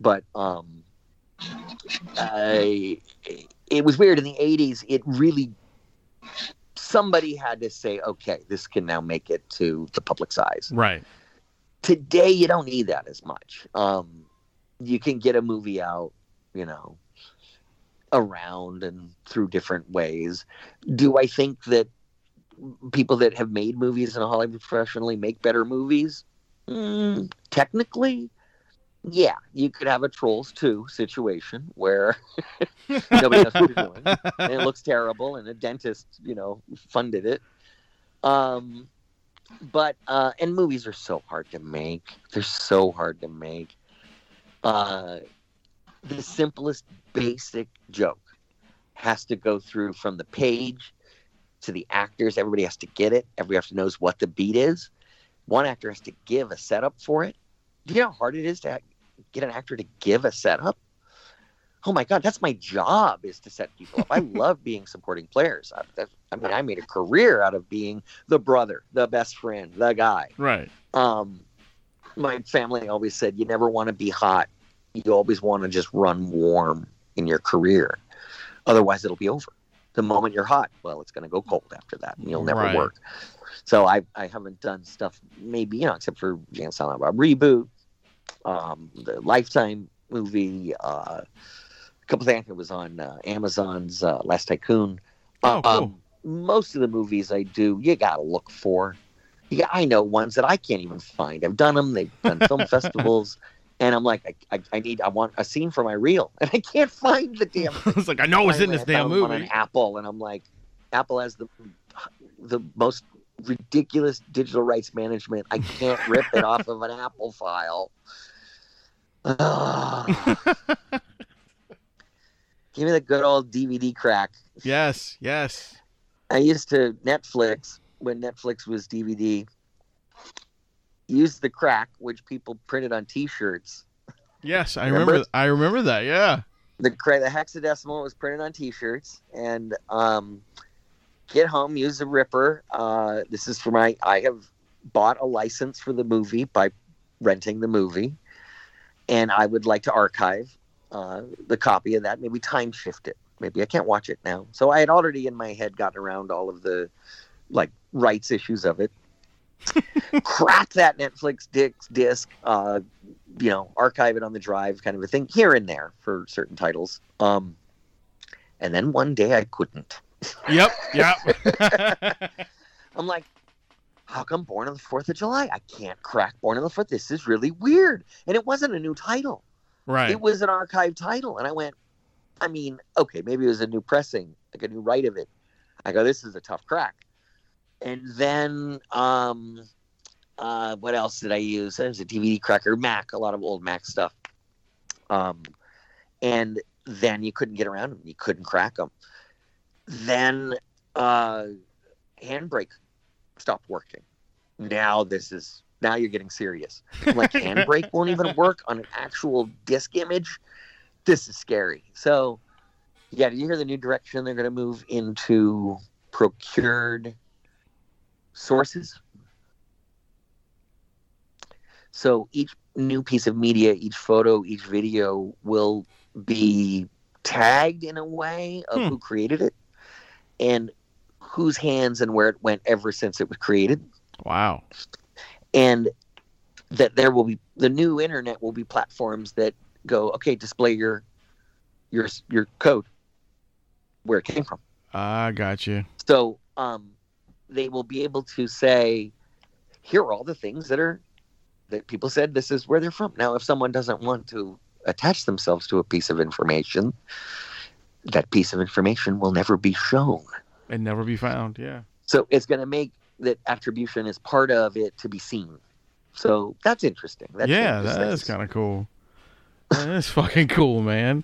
But it was weird. In the 80s, it really... somebody had to say, okay, this can now make it to the public's eyes. Right. Today, you don't need that as much. You can get a movie out, you know, around and through different ways. Do I think that people that have made movies in Hollywood professionally make better movies? Technically, yeah. You could have a Trolls 2 situation where nobody knows what they're doing, and it looks terrible, and a dentist, you know, funded it. And movies are so hard to make. They're so hard to make. The simplest basic joke has to go through from the page to the actors. Everybody has to get it. Everybody has to know what the beat is. One actor has to give a setup for it. Do you know how hard it is to get an actor to give a setup? Oh my God, that's my job, is to set people up. I love being supporting players. I mean, I made a career out of being the brother, the best friend, the guy. Right. My family always said, you never want to be hot. You always want to just run warm in your career. Otherwise, it'll be over. The moment you're hot, well, it's going to go cold after that, and you'll never work. So I haven't done stuff, maybe, you know, except for Jay and Silent Bob Reboot, the Lifetime movie, a couple things. It was on Amazon's Last Tycoon. Cool. Most of the movies I do, you got to look for. I know ones that I can't even find. I've done them. They've done film festivals. And I'm like, I want a scene for my reel, and I can't find the damn thing. It's like, I know it's in this damn movie. I found one on Apple, and I'm like, Apple has the most ridiculous digital rights management. I can't rip it off of an Apple file. Give me the good old DVD crack. Yes, yes. I used to Netflix when Netflix was DVD. Use the crack, which people printed on T-shirts. Yes, I remember. I remember that. Yeah, the hexadecimal was printed on T-shirts, and get home, use the ripper. This is for my. I have bought a license for the movie by renting the movie, and I would like to archive the copy of that. Maybe time shift it. Maybe I can't watch it now. So I had already in my head gotten around all of the like rights issues of it. Crack that Netflix disc, you know, archive it on the drive, kind of a thing, here and there for certain titles. And then one day I couldn't. Yep. I'm like, how come Born on the 4th of July? I can't crack Born on the 4th. This is really weird. And it wasn't a new title. Right. It was an archived title. And I went, I mean, okay, maybe it was a new pressing, like a new write of it. I go, this is a tough crack. And then, what else did I use? It was a DVD cracker, Mac, a lot of old Mac stuff. And then you couldn't get around them. You couldn't crack them. Then Handbrake stopped working. Now you're getting serious. I'm like, Handbrake won't even work on an actual disc image? this is scary. So, yeah, did you hear the new direction they're going to move into procured sources? So each new piece of media, each photo, each video will be tagged in a way of who created it and whose hands and where it went ever since it was created. Wow. And that there will be, the new internet will be platforms that go, okay, display your code where it came from. I got you. So they will be able to say, here are all the things that are, that people said this is where they're from. Now, if someone doesn't want to attach themselves to a piece of information, that piece of information will never be shown. And never be found, yeah. So it's going to make that attribution as part of it to be seen. So that's interesting. That's interesting. That is kind of cool. That's fucking cool, man.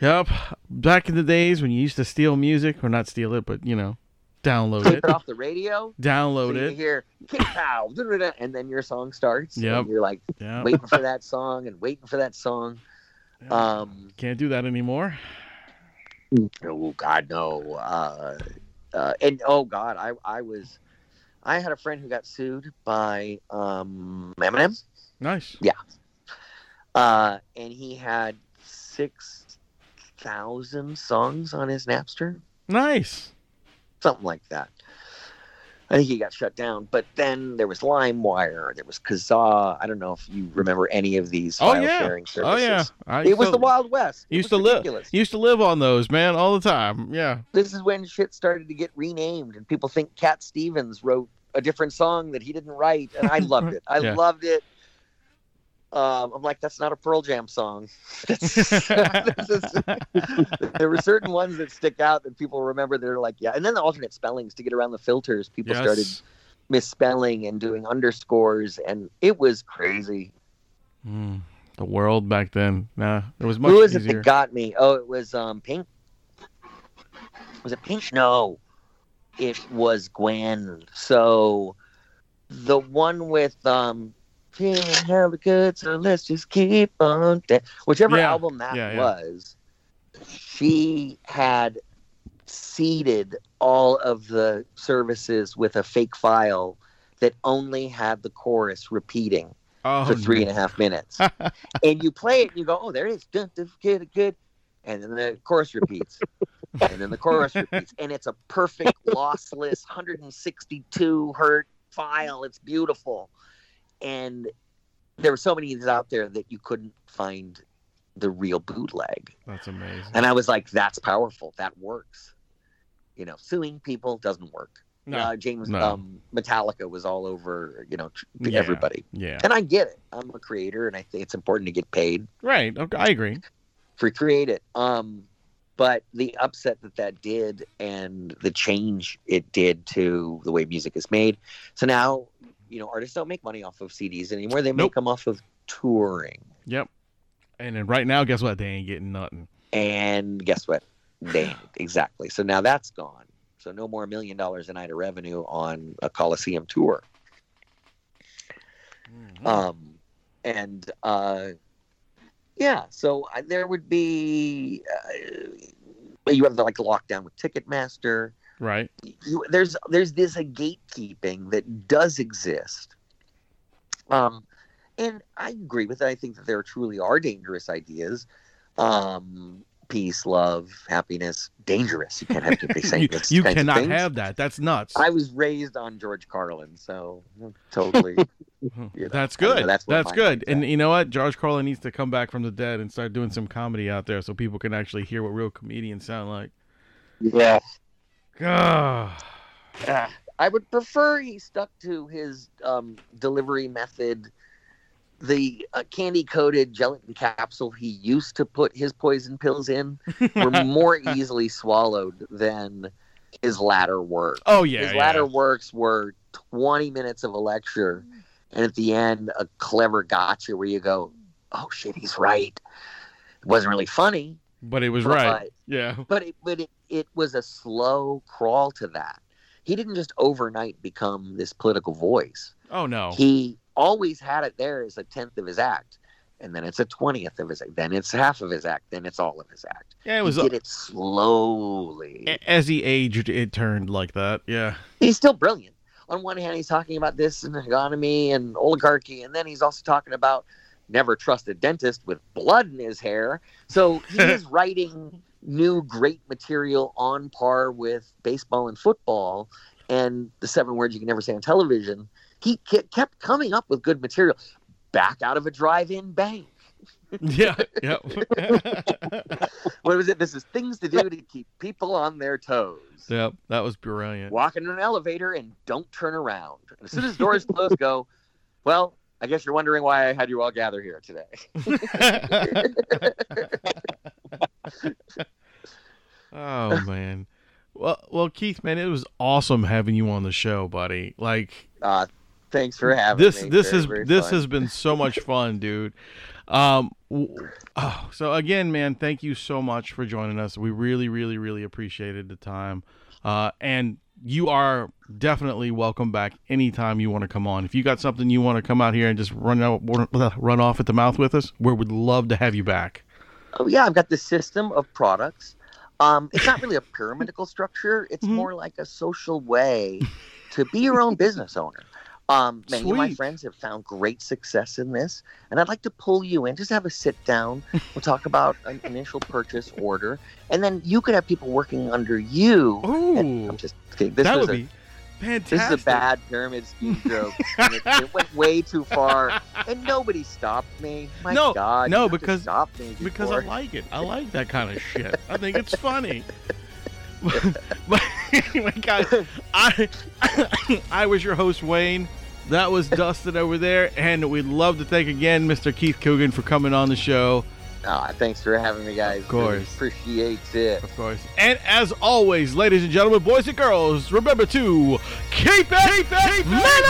Yep. Back in the days when you used to steal music, or not steal it, but, you know, download it. Take it off the radio. Download so it. You hear, pow, and then your song starts. Yep. And you're like waiting for that song and waiting for that song. Yep. Can't do that anymore. Oh, God, no. And, oh, God, I had a friend who got sued by Eminem. Nice. Yeah. And he had 6,000 songs on his Napster. Nice. Something like that. I think he got shut down. But then there was LimeWire. There was Kazaa. I don't know if you remember any of these file sharing services. Oh, yeah. It was the Wild West. Used to live on those, man, all the time. Yeah. This is when shit started to get renamed, and people think Cat Stevens wrote a different song that he didn't write, and I loved it. I loved it. I'm like, that's not a Pearl Jam song. There were certain ones that stick out that people remember. They're like, yeah. And then the alternate spellings to get around the filters. People started misspelling and doing underscores, and it was crazy. The world back then. Nah, it was much easier. Who was it that got me? Oh, it was Pink. Was it Pink? No. It was Gwen. So the one with... have it good, so let's just keep on. Whichever album that was, she had seeded all of the services with a fake file that only had the chorus repeating for 3.5 minutes. And you play it and you go, oh, there it is. Good. And then the chorus repeats. And then the chorus repeats. And it's a perfect, lossless, 162 hertz file. It's beautiful. And there were so many of these out there that you couldn't find the real bootleg. That's amazing. And I was like, that's powerful. That works. You know, suing people doesn't work. No, Metallica was all over, you know, everybody. Yeah. And I get it. I'm a creator, and I think it's important to get paid. Right. Okay, I agree. For create it. But the upset that did and the change it did to the way music is made. So now... You know, artists don't make money off of CDs anymore. They make them off of touring. Yep. And then right now, guess what? They ain't getting nothing. And guess what? They ain't. Exactly. So now that's gone. So no more $1 million a night of revenue on a Coliseum tour. Mm-hmm. So there would be... you have the lockdown with Ticketmaster. Right. There's this gatekeeping that does exist. And I agree with it. I think that there truly are dangerous ideas. Peace, love, happiness, dangerous. You can't have anybody saying this. You cannot have that. That's nuts. I was raised on George Carlin, so totally. That's good. That's good. And you know what? George Carlin needs to come back from the dead and start doing some comedy out there so people can actually hear what real comedians sound like. Yeah. I would prefer he stuck to his delivery method, the candy-coated gelatin capsule he used to put his poison pills in were more easily swallowed than his latter work. Oh, yeah. His latter works were 20 minutes of a lecture, and at the end, a clever gotcha where you go, oh, shit, he's right. It wasn't really funny. But it was right. Yeah. But it was a slow crawl to that. He didn't just overnight become this political voice. Oh, no. He always had it there as a tenth of his act. and then it's a 20th of his act, then it's half of his act, then it's all of his act. Yeah, it was. He did it slowly. As he aged, it turned like that. Yeah. He's still brilliant. On one hand, he's talking about this and economy and oligarchy, and then he's also talking about never trust a dentist with blood in his hair. So he is writing new great material on par with baseball and football and the 7 words you can never say on television. He kept coming up with good material. Back out of a drive-in bank. Yeah. What was it? This is things to do to keep people on their toes. Yep, that was brilliant. Walk in an elevator and don't turn around. And as soon as doors close, go, well, I guess you're wondering why I had you all gather here today. Oh, man. Well, Keith, man, it was awesome having you on the show, buddy. Like, thanks for having me. This has been so much fun, dude. So again, man, thank you so much for joining us. We really, really, really appreciated the time. And you are definitely welcome back anytime you want to come on. If you got something you want to come out here and just run off at the mouth with us, we would love to have you back. Oh yeah, I've got this system of products. It's not really a pyramidical structure. It's more like a social way to be your own business owner. Many Sweet. Of my friends have found great success in this, and I'd like to pull you in. Just have a sit down. We'll talk about an initial purchase order, and then you could have people working under you. Ooh, I'm just kidding. That would be fantastic. This is a bad pyramid scheme joke. And it went way too far, and nobody stopped me. My God, no, because stopped me because I like it. I like that kind of shit. I think it's funny. But anyway, guys, I was your host, Wayne. That was Dustin over there, and we'd love to thank again Mr. Keith Coogan for coming on the show. Thanks for having me, guys. Of course. Really appreciate it. Of course. And as always, ladies and gentlemen, boys and girls, remember to keep it metal!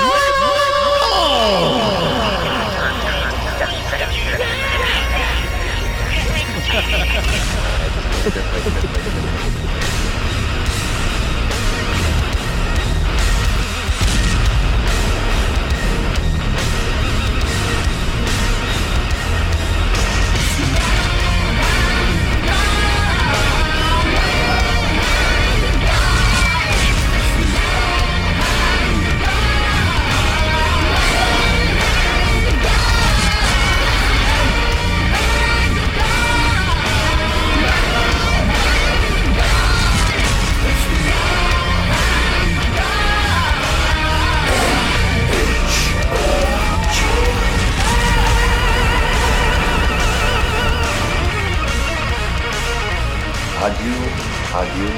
Are you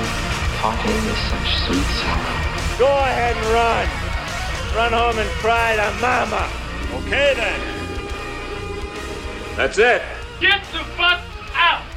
talking with such sweet sorrow? Go ahead and run. Run home and cry to Mama. Okay then. That's it. Get the fuck out.